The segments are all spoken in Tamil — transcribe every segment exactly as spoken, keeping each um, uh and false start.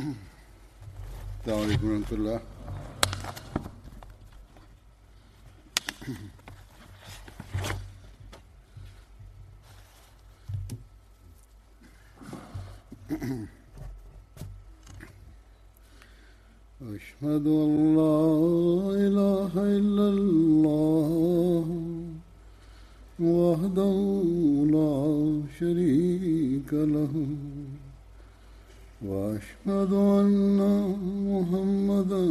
அஸ்ஸலாமு அலைக்கும். أشهد أن لا إله إلا الله وحده لا شريك له وأشهد أن محمدا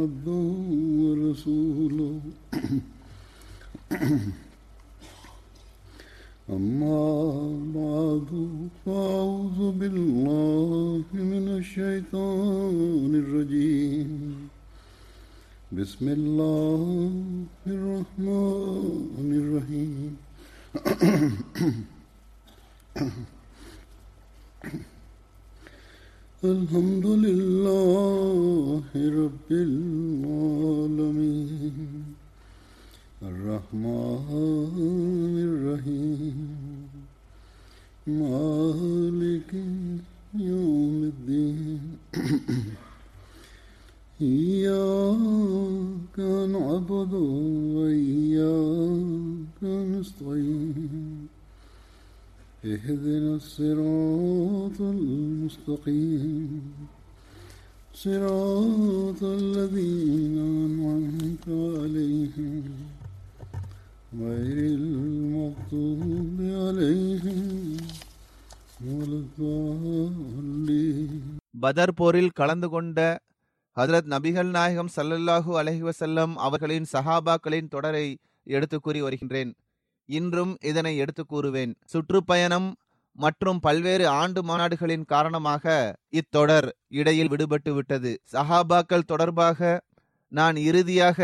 عبده ورسوله أما بعد فأعوذ بالله من الشيطان الرجيم بسم الله الرحمن الرحيم الحمد لله رب العالمين الرحمن الرحيم مالك يوم الدين إياك نعبد وإياك نستعين اهدنا الصراط المستقيم صراط الذين أنعمت عليهم غير المغضوب عليهم ولا الضالين. பதர் போரில் கலந்து கொண்ட ஹஜ்ரத் நபிகள் நாயகம் ஸல்லல்லாஹு அலைஹி வஸல்லம் அவர்களின் சஹாபாக்களின் தொடரை எடுத்து கூறி வருகின்றேன். இன்றும் இதனை எடுத்து கூறுவேன். சுற்றுப்பயணம் மற்றும் பல்வேறு ஆண்டு மாநாடுகளின் காரணமாக இத்தொடர் இடையில் விடுபட்டு விட்டது. சஹாபாக்கள் தொடர்பாக நான் இறுதியாக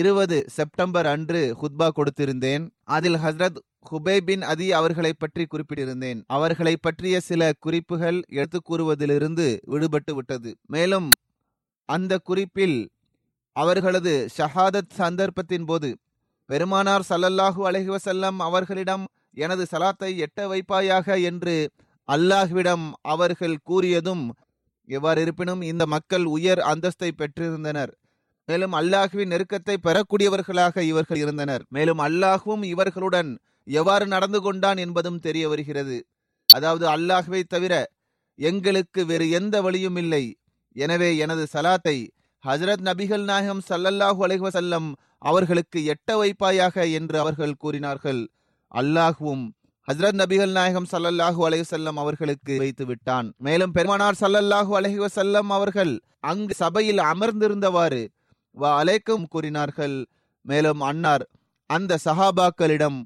இருபது செப்டம்பர் அன்று ஹுத்பா கொடுத்திருந்தேன். அதில் ஹஸ்ரத் ஹுபைப் பின் அதி அவர்களை பற்றி குறிப்பிட்டிருந்தேன். அவர்களை பற்றிய சில குறிப்புகள் எடுத்து கூறுவதிலிருந்து விடுபட்டு விட்டது. மேலும் அந்த குறிப்பில் அவர்களது ஷஹாதத் சந்தர்ப்பத்தின் போது பெருமானார் ஸல்லல்லாஹு அலைஹி வஸல்லம் அவர்களிடம் எனது சலாத்தை எட்ட வைப்பாயாக என்று அல்லாஹ்விடம் அவர்கள் கூறியதும் எவ்வாறு இருப்பினும் இந்த மக்கள் உயர் அந்தஸ்தை பெற்றிருந்தனர். மேலும் அல்லாஹ்வின் நெருக்கத்தை பெறக்கூடியவர்களாக இவர்கள் இருந்தனர். மேலும் அல்லாஹ்வும் இவர்களுடன் எவ்வாறு நடந்து கொண்டான் என்பதும் தெரிய வருகிறது. அதாவது, அல்லாஹ்வை தவிர எங்களுக்கு வேறு எந்த வழியும் இல்லை, எனவே எனது சலாத்தை ஹஜ்ரத் நபிகள் நாயகம் ஸல்லல்லாஹு அலைஹி வஸல்லம் அவர்களுக்கு எட்ட வைப்பாயாக என்று அவர்கள் கூறினார்கள். அல்லாஹ்வும் ஹஜ்ரத் நபிகள் நாயகம் ஸல்லல்லாஹு அலைஹி வஸல்லம் அவர்களுக்கு வைத்து விட்டான். மேலும் பெருமானார் ஸல்லல்லாஹு அலைஹி வஸல்லம் அவர்கள் அங்கு சபையில் அமர்ந்திருந்தவாறு வ அலைக்கும் கூறினார்கள். மேலும் அன்னார் அந்த சஹாபாக்களிடம்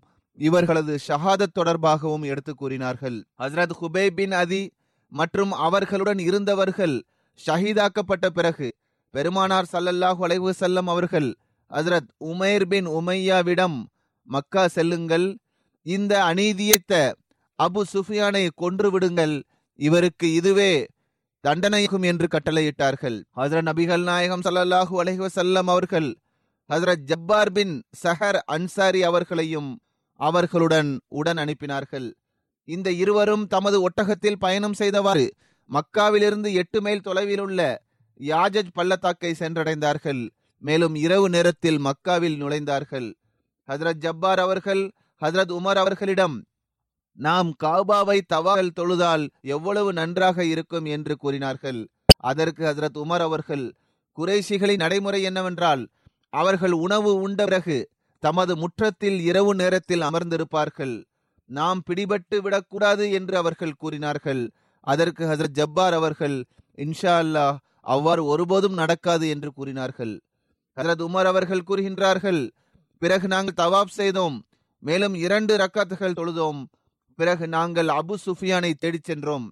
இவர்களது ஷஹாதத் தொடர்பாகவும் எடுத்து கூறினார்கள். ஹஜ்ரத் ஹுபைப் பின் அதி மற்றும் அவர்களுடன் இருந்தவர்கள் ஷஹீதாக்கப்பட்ட பிறகு பெருமானார் ஸல்லல்லாஹு அலைஹி வஸல்லம் அவர்கள் ஹஜ்ரத் உமைர் பின் உமையாவிடம், மக்கா செல்லுங்கள், இந்த அநீதியத்த அபு சுஃபியானை கொன்று விடுங்கள், இவருக்கு இதுவே தண்டனையாகும் என்று கட்டளையிட்டார்கள். ஹஜ்ரத் நபிகள் நாயகம் ஸல்லல்லாஹு அலைஹி வஸல்லம் அவர்கள் ஹஜ்ரத் ஜப்பார் பின் சஹர் அன்சாரி அவர்களையும் அவர்களுடன் உடன் அனுப்பினார்கள். இந்த இருவரும் தமது ஒட்டகத்தில் பயணம் செய்தவாறு மக்காவிலிருந்து எட்டு மைல் தொலைவில் உள்ள யாஜஜ் பள்ளத்தாக்கை சென்றடைந்தார்கள். மேலும் இரவு நேரத்தில் மக்காவில் நுழைந்தார்கள். ஹஜ்ரத் ஜப்பார் அவர்கள் ஹஜ்ரத் உமர் அவர்களிடம், நாம் காபாவை தவாகல் தொழுதால் எவ்வளவு நன்றாக இருக்கும் என்று கூறினார்கள். அதற்கு ஹஜ்ரத் உமர் அவர்கள், குறைஷிகளின் நடைமுறை என்னவென்றால் அவர்கள் உணவு உண்ட பிறகு தமது முற்றத்தில் இரவு நேரத்தில் அமர்ந்திருப்பார்கள், நாம் பிடிபட்டு விடக்கூடாது என்று அவர்கள் கூறினார்கள். அதற்கு ஹஜ்ரத் ஜப்பார் அவர்கள், இன்ஷா அல்லாஹ் அவ்வாறு ஒருபோதும் நடக்காது என்று கூறினார்கள். ஹஜ்ரத் உமர் அவர்கள் கூறுகின்றார்கள், பிறகு நாங்கள் தவாப் செய்தோம், மேலும் இரண்டு ரக்காத்துகள் தொழுதோம், பிறகு நாங்கள் அபு சுஃபியானை தேடிச் சென்றோம்.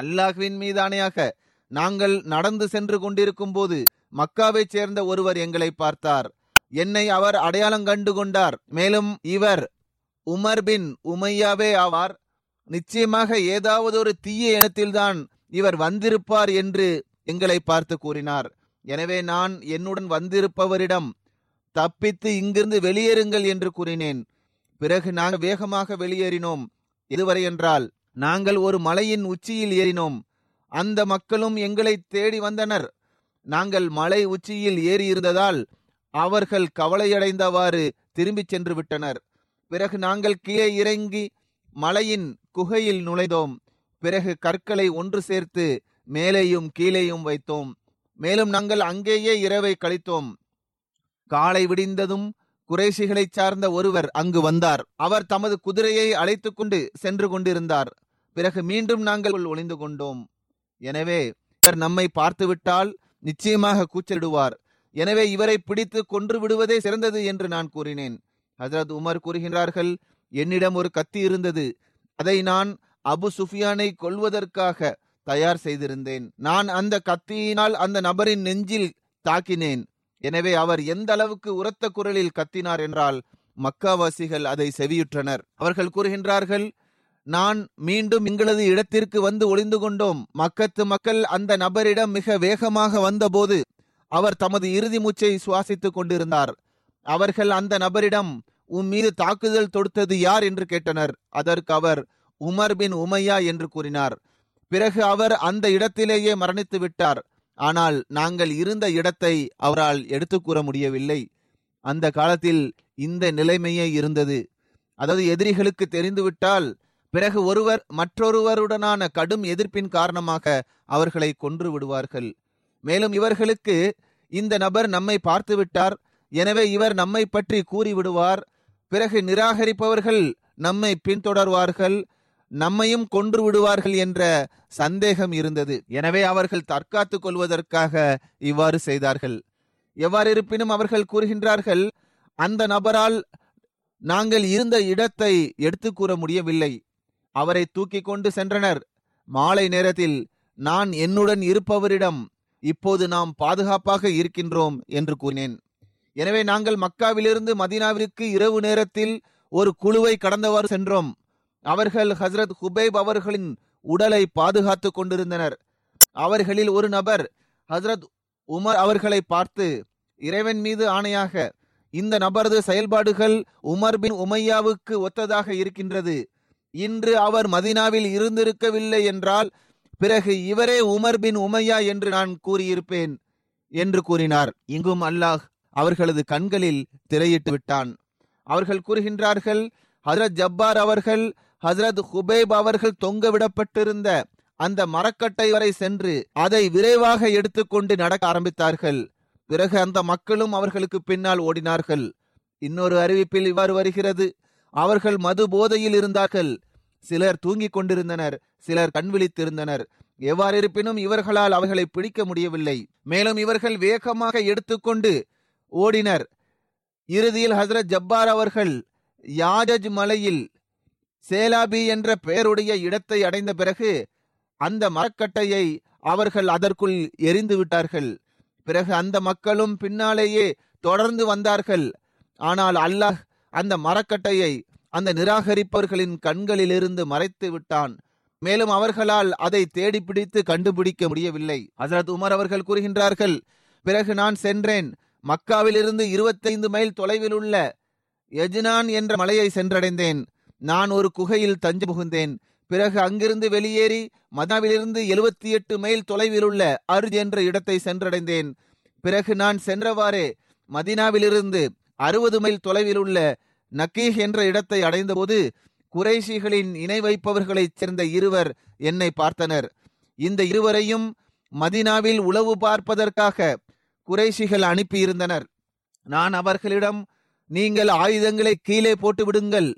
அல்லாஹ்வின் மீதானையாக நாங்கள் நடந்து சென்று கொண்டிருக்கும் போது மக்காவைச் சேர்ந்த ஒருவர் எங்களை பார்த்தார். என்னை அவர் அடையாளம் கண்டு கொண்டார். மேலும் இவர் உமர் பின் உமையாவே ஆவார், நிச்சயமாக ஏதாவது ஒரு தீய இனத்தில்தான் இவர் வந்திருப்பார் என்று எங்களை பார்த்து கூறினார். எனவே நான் என்னுடன் வந்திருப்பவரிடம், தப்பித்து இங்கிருந்து வெளியேறுங்கள் என்று கூறினேன். பிறகு நாங்கள் வேகமாக வெளியேறினோம். இதுவரை என்றால் நாங்கள் ஒரு மலையின் உச்சியில் ஏறினோம். அந்த மக்களும் எங்களை தேடி வந்தனர். நாங்கள் மலை உச்சியில் ஏறியிருந்ததால் அவர்கள் கவலையடைந்தவாறு திரும்பி சென்று விட்டனர். பிறகு நாங்கள் கீழே இறங்கி மலையின் குகையில் நுழைந்தோம். பிறகு கற்களை ஒன்று சேர்த்து மேலேயும் கீழேயும் வைத்தோம். மேலும் நாங்கள் அங்கேயே இரவை கழித்தோம். காலை விடிந்ததும் குறைஷிகளை சார்ந்த ஒருவர் அங்கு வந்தார். அவர் தமது குதிரையை அழைத்து கொண்டு சென்று கொண்டிருந்தார். பிறகு மீண்டும் நாங்கள் ஒளிந்து கொண்டோம். எனவே இவர் நம்மை பார்த்துவிட்டால் நிச்சயமாக கூச்சலிடுவார். எனவே இவரை பிடித்து கொன்று விடுவதே சிறந்தது என்று நான் கூறினேன். ஹஜ்ரத் உமர் கூறுகின்றார்கள், என்னிடம் ஒரு கத்தி இருந்தது. அதை நான் அபு சுஃபியானை கொல்வதற்காக தயார் செய்திருந்தேன். நான் அந்த கத்தியினால் அந்த நபரின் நெஞ்சில் தாக்கினேன். எனவே அவர் எந்த அளவுக்கு உரத்த குரலில் கத்தினார் என்றால் மக்காவாசிகள் அதை செவியுற்றனர். அவர்கள் கூறுகின்றார்கள், நான் மீண்டும் எங்களது இடத்திற்கு வந்து ஒளிந்து கொண்டோம். மக்கத்து மக்கள் அந்த நபரிடம் மிக வேகமாக வந்தபோது அவர் தமது இறுதி மூச்சை சுவாசித்துக் கொண்டிருந்தார். அவர்கள் அந்த நபரிடம், உம் மீது தாக்குதல் தொடுத்தது யார் என்று கேட்டனர். அதற்கு அவர் உமர் பின் உமையா என்று கூறினார். பிறகு அவர் அந்த இடத்திலேயே மரணித்து விட்டார். ஆனால் நாங்கள் இருந்த இடத்தை அவரால் எடுத்து கூற முடியவில்லை. அந்த காலத்தில் இந்த நிலைமையே இருந்தது. அதாவது எதிரிகளுக்கு தெரிந்துவிட்டால் பிறகு ஒருவர் மற்றொருவருடனான கடும் எதிர்ப்பின் காரணமாக அவர்களை கொன்று விடுவார்கள். மேலும் இவர்களுக்கு இந்த நபர் நம்மை பார்த்து விட்டார், எனவே இவர் நம்மை பற்றி கூறிவிடுவார். பிறகு நிராகரிப்பவர்கள் நம்மை பின்தொடர்வார்கள், நம்மையும் கொன்று விடுவார்கள் என்ற சந்தேகம் இருந்தது. எனவே அவர்கள் தற்காத்து கொள்வதற்காக இவ்வாறு செய்தார்கள். எவ்வாறு இருப்பினும் அவர்கள் கூறுகின்றார்கள், அந்த நபரால் நாங்கள் இருந்த இடத்தை எடுத்து கூற முடியவில்லை. அவரை தூக்கி கொண்டு சென்றனர். மாலை நேரத்தில் நான் என்னுடன் இருப்பவரிடம், இப்போது நாம் பாதுகாப்பாக இருக்கின்றோம் என்று கூறினேன். எனவே நாங்கள் மக்காவிலிருந்து மதீனாவிற்கு இரவு நேரத்தில் ஒரு குழுவை கடந்தவாறு சென்றோம். அவர்கள் ஹசரத் ஹுபைப் அவர்களின் உடலை பாதுகாத்து கொண்டிருந்தனர். அவர்களில் ஒரு நபர் ஹசரத் உமர் அவர்களை பார்த்து, இறைவன் மீது ஆணையாக இந்த நபரது செயல்பாடுகள் உமர் பின் உமையாவுக்கு ஒத்ததாக இருக்கின்றது. இன்று அவர் மதீனாவில் இருந்திருக்கவில்லை என்றால் பிறகு இவரே உமர் பின் உமையா என்று நான் கூறியிருப்பேன் என்று கூறினார். இங்கும் அல்லாஹ் அவர்களது கண்களில் திரையிட்டு விட்டான். அவர்கள் கூறுகின்றார்கள், ஹசரத் ஜப்பார் அவர்கள் ஹசரத் ஹுபைப் அவர்கள் தொங்க விடப்பட்டிருந்த அந்த மரக்கட்டை வரை சென்று அதை விரைவாக எடுத்துக்கொண்டு நடக்க ஆரம்பித்தார்கள். பிறகு அந்த மக்களும் அவர்களுக்கு பின்னால் ஓடினார்கள். இன்னொரு அறிவிப்பில் இவ்வாறு வருகிறது, அவர்கள் மது போதையில் இருந்தார்கள். சிலர் தூங்கிக் கொண்டிருந்தனர், சிலர் கண்விழித்திருந்தனர். எவ்வாறு இருப்பினும் இவர்களால் அவர்களை பிடிக்க முடியவில்லை. மேலும் இவர்கள் வேகமாக எடுத்துக்கொண்டு ஓடினர். இறுதியில் ஹசரத் ஜப்பார் அவர்கள் யாஜஜ் மலையில் சேலாபி என்ற பெயருடைய இடத்தை அடைந்த பிறகு அந்த மரக்கட்டையை அவர்கள் அதற்குள் எரிந்து விட்டார்கள். பிறகு அந்த மக்களும் பின்னாலேயே தொடர்ந்து வந்தார்கள். ஆனால் அல்லாஹ் அந்த மரக்கட்டையை அந்த நிராகரிப்பவர்களின் கண்களிலிருந்து மறைத்து விட்டான். மேலும் அவர்களால் அதை தேடி பிடித்து கண்டுபிடிக்க முடியவில்லை. ஹசரத் உமர் அவர்கள் கூறுகின்றார்கள், பிறகு நான் சென்றேன். மக்காவிலிருந்து இருபத்தைந்து மைல் தொலைவில் உள்ள எஜ்னான் என்ற மலையை சென்றடைந்தேன். நான் ஒரு குகையில் தஞ்சம் புகுந்தேன். பிறகு அங்கிருந்து வெளியேறி மதனாவிலிருந்து எழுபத்தி எட்டு மைல் தொலைவில் உள்ள அர்ஜ் என்ற இடத்தை சென்றடைந்தேன். பிறகு நான் சென்றவாறே மதீனாவிலிருந்து அறுபது மைல் தொலைவில் உள்ள நக்கீஹ் என்ற இடத்தை அடைந்தபோது குறைஷிகளின் இணை வைப்பவர்களைச் சேர்ந்த இருவர் என்னை பார்த்தனர். இந்த இருவரையும் மதீனாவில் உளவு பார்ப்பதற்காக குறைஷிகள் அனுப்பியிருந்தனர். நான் அவர்களிடம், நீங்கள் ஆயுதங்களை கீழே போட்டு விடுங்கள்,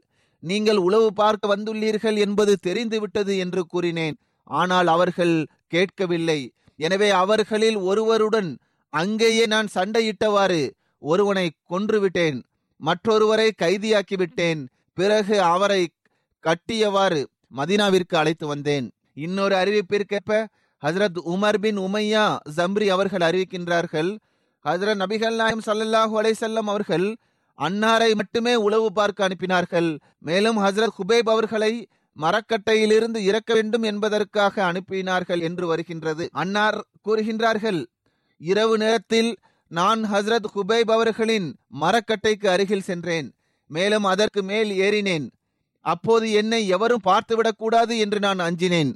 நீங்கள் உளவு பார்க்க வந்துள்ளீர்கள் என்பது தெரிந்துவிட்டது என்று கூறினேன். ஆனால் அவர்கள் கேட்கவில்லை. எனவே அவர்களில் ஒருவருடன் அங்கேயே நான் சண்டையிட்டவாறு ஒருவனை கொன்றுவிட்டேன், மற்றொருவரை கைதியாக்கிவிட்டேன். பிறகு அவரை கட்டியவாறு மதீனாவிற்கு அழைத்து வந்தேன். இன்னொரு அறிவிப்பிற்கேற்ப ஹசரத் உமர் பின் உமையா ஜம்ரி அவர்கள் அறிவிக்கின்றார்கள், ஹசரத் நபிகள் நாயம் ஸல்லல்லாஹு அலைஹி வஸல்லம் அவர்கள் அன்னாரை மட்டுமே உளவு பார்க்க அனுப்பினார்கள். மேலும் ஹசரத் ஹுபைப் அவர்களை மரக்கட்டையிலிருந்து இறக்க வேண்டும் என்பதற்காக அனுப்பினார்கள் என்று வருகின்றது. அன்னார் கூறுகின்றார்கள், இரவு நேரத்தில் நான் ஹசரத் ஹுபைப் அவர்களின் மரக்கட்டைக்கு அருகில் சென்றேன். மேலும் அதற்கு மேல் ஏறினேன். அப்போது என்னை எவரும் பார்த்துவிடக்கூடாது என்று நான் அஞ்சினேன்.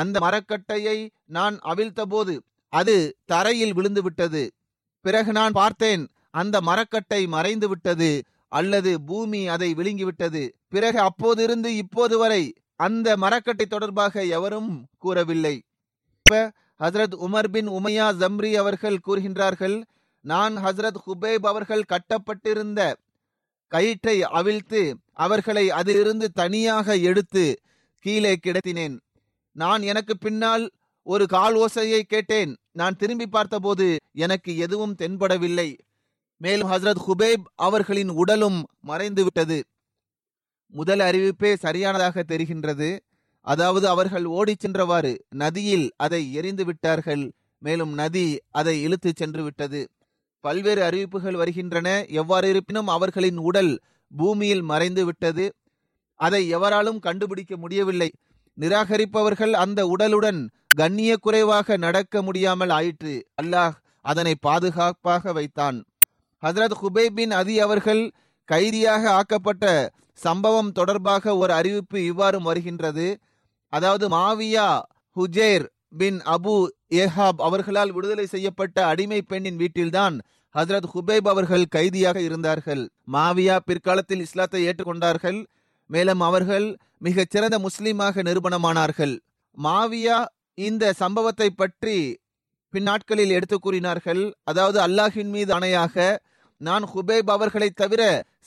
அந்த மரக்கட்டையை நான் அவிழ்த்தபோது அது தரையில் விழுந்துவிட்டது. பிறகு நான் பார்த்தேன், அந்த மரக்கட்டை மறைந்து விட்டது அல்லது பூமி அதை விழுங்கிவிட்டது. பிறகு அப்போதிருந்து இப்போது வரை அந்த மரக்கட்டை தொடர்பாக எவரும் கூறவில்லை. இப்ப ஹசரத் உமர் பின் உமையா ஜம்ரி அவர்கள் கூறுகின்றார்கள், நான் ஹசரத் ஹுபேப் அவர்கள் கட்டப்பட்டிருந்த கயிற்றை அவிழ்த்து அவர்களை அதிலிருந்து தனியாக எடுத்து கீழே கிடத்தினேன். நான் எனக்கு பின்னால் ஒரு கால் ஓசையை கேட்டேன். நான் திரும்பி பார்த்தபோது எனக்கு எதுவும் தென்படவில்லை. மேலும் ஹசரத் ஹுபேப் அவர்களின் உடலும் மறைந்துவிட்டது. முதல் அறிவிப்பே சரியானதாக தெரிகின்றது. அதாவது அவர்கள் ஓடி சென்றவாறு நதியில் அதை எரிந்து விட்டார்கள். மேலும் நதி அதை இழுத்து சென்று விட்டது. பல்வேறு அறிவிப்புகள் வருகின்றன. எவ்வாறு இருப்பினும் அவர்களின் உடல் பூமியில் மறைந்து விட்டது. அதை எவராலும் கண்டுபிடிக்க முடியவில்லை. நிராகரிப்பவர்கள் அந்த உடலுடன் கண்ணிய குறைவாக நடக்க முடியாமல் ஆயிற்று. அல்லாஹ் அதனை பாதுகாப்பாக வைத்தான். ஹசரத் ஹுபேப் பின் அதி அவர்கள் கைதியாக ஆக்கப்பட்ட சம்பவம் தொடர்பாக ஒரு அறிவிப்பு இவ்வாறு வருகின்றது. அதாவது மாவியா ஹுஜேர் பின் அபு ஏஹாப் அவர்களால் விடுதலை செய்யப்பட்ட அடிமை பெண்ணின் வீட்டில்தான் ஹசரத் ஹுபேப் அவர்கள் கைதியாக இருந்தார்கள். மாவியா பிற்காலத்தில் இஸ்லாத்தை ஏற்றுக்கொண்டார்கள். மேலும் அவர்கள் மிகச் சிறந்த முஸ்லீமாக நிரூபணமானார்கள். மாவியா இந்த சம்பவத்தை பற்றி பின்னாட்களில் எடுத்து கூறினார்கள். அதாவது அல்லாஹின் மீது அணையாக நான் ஹுபேப் அவர்களை தவிர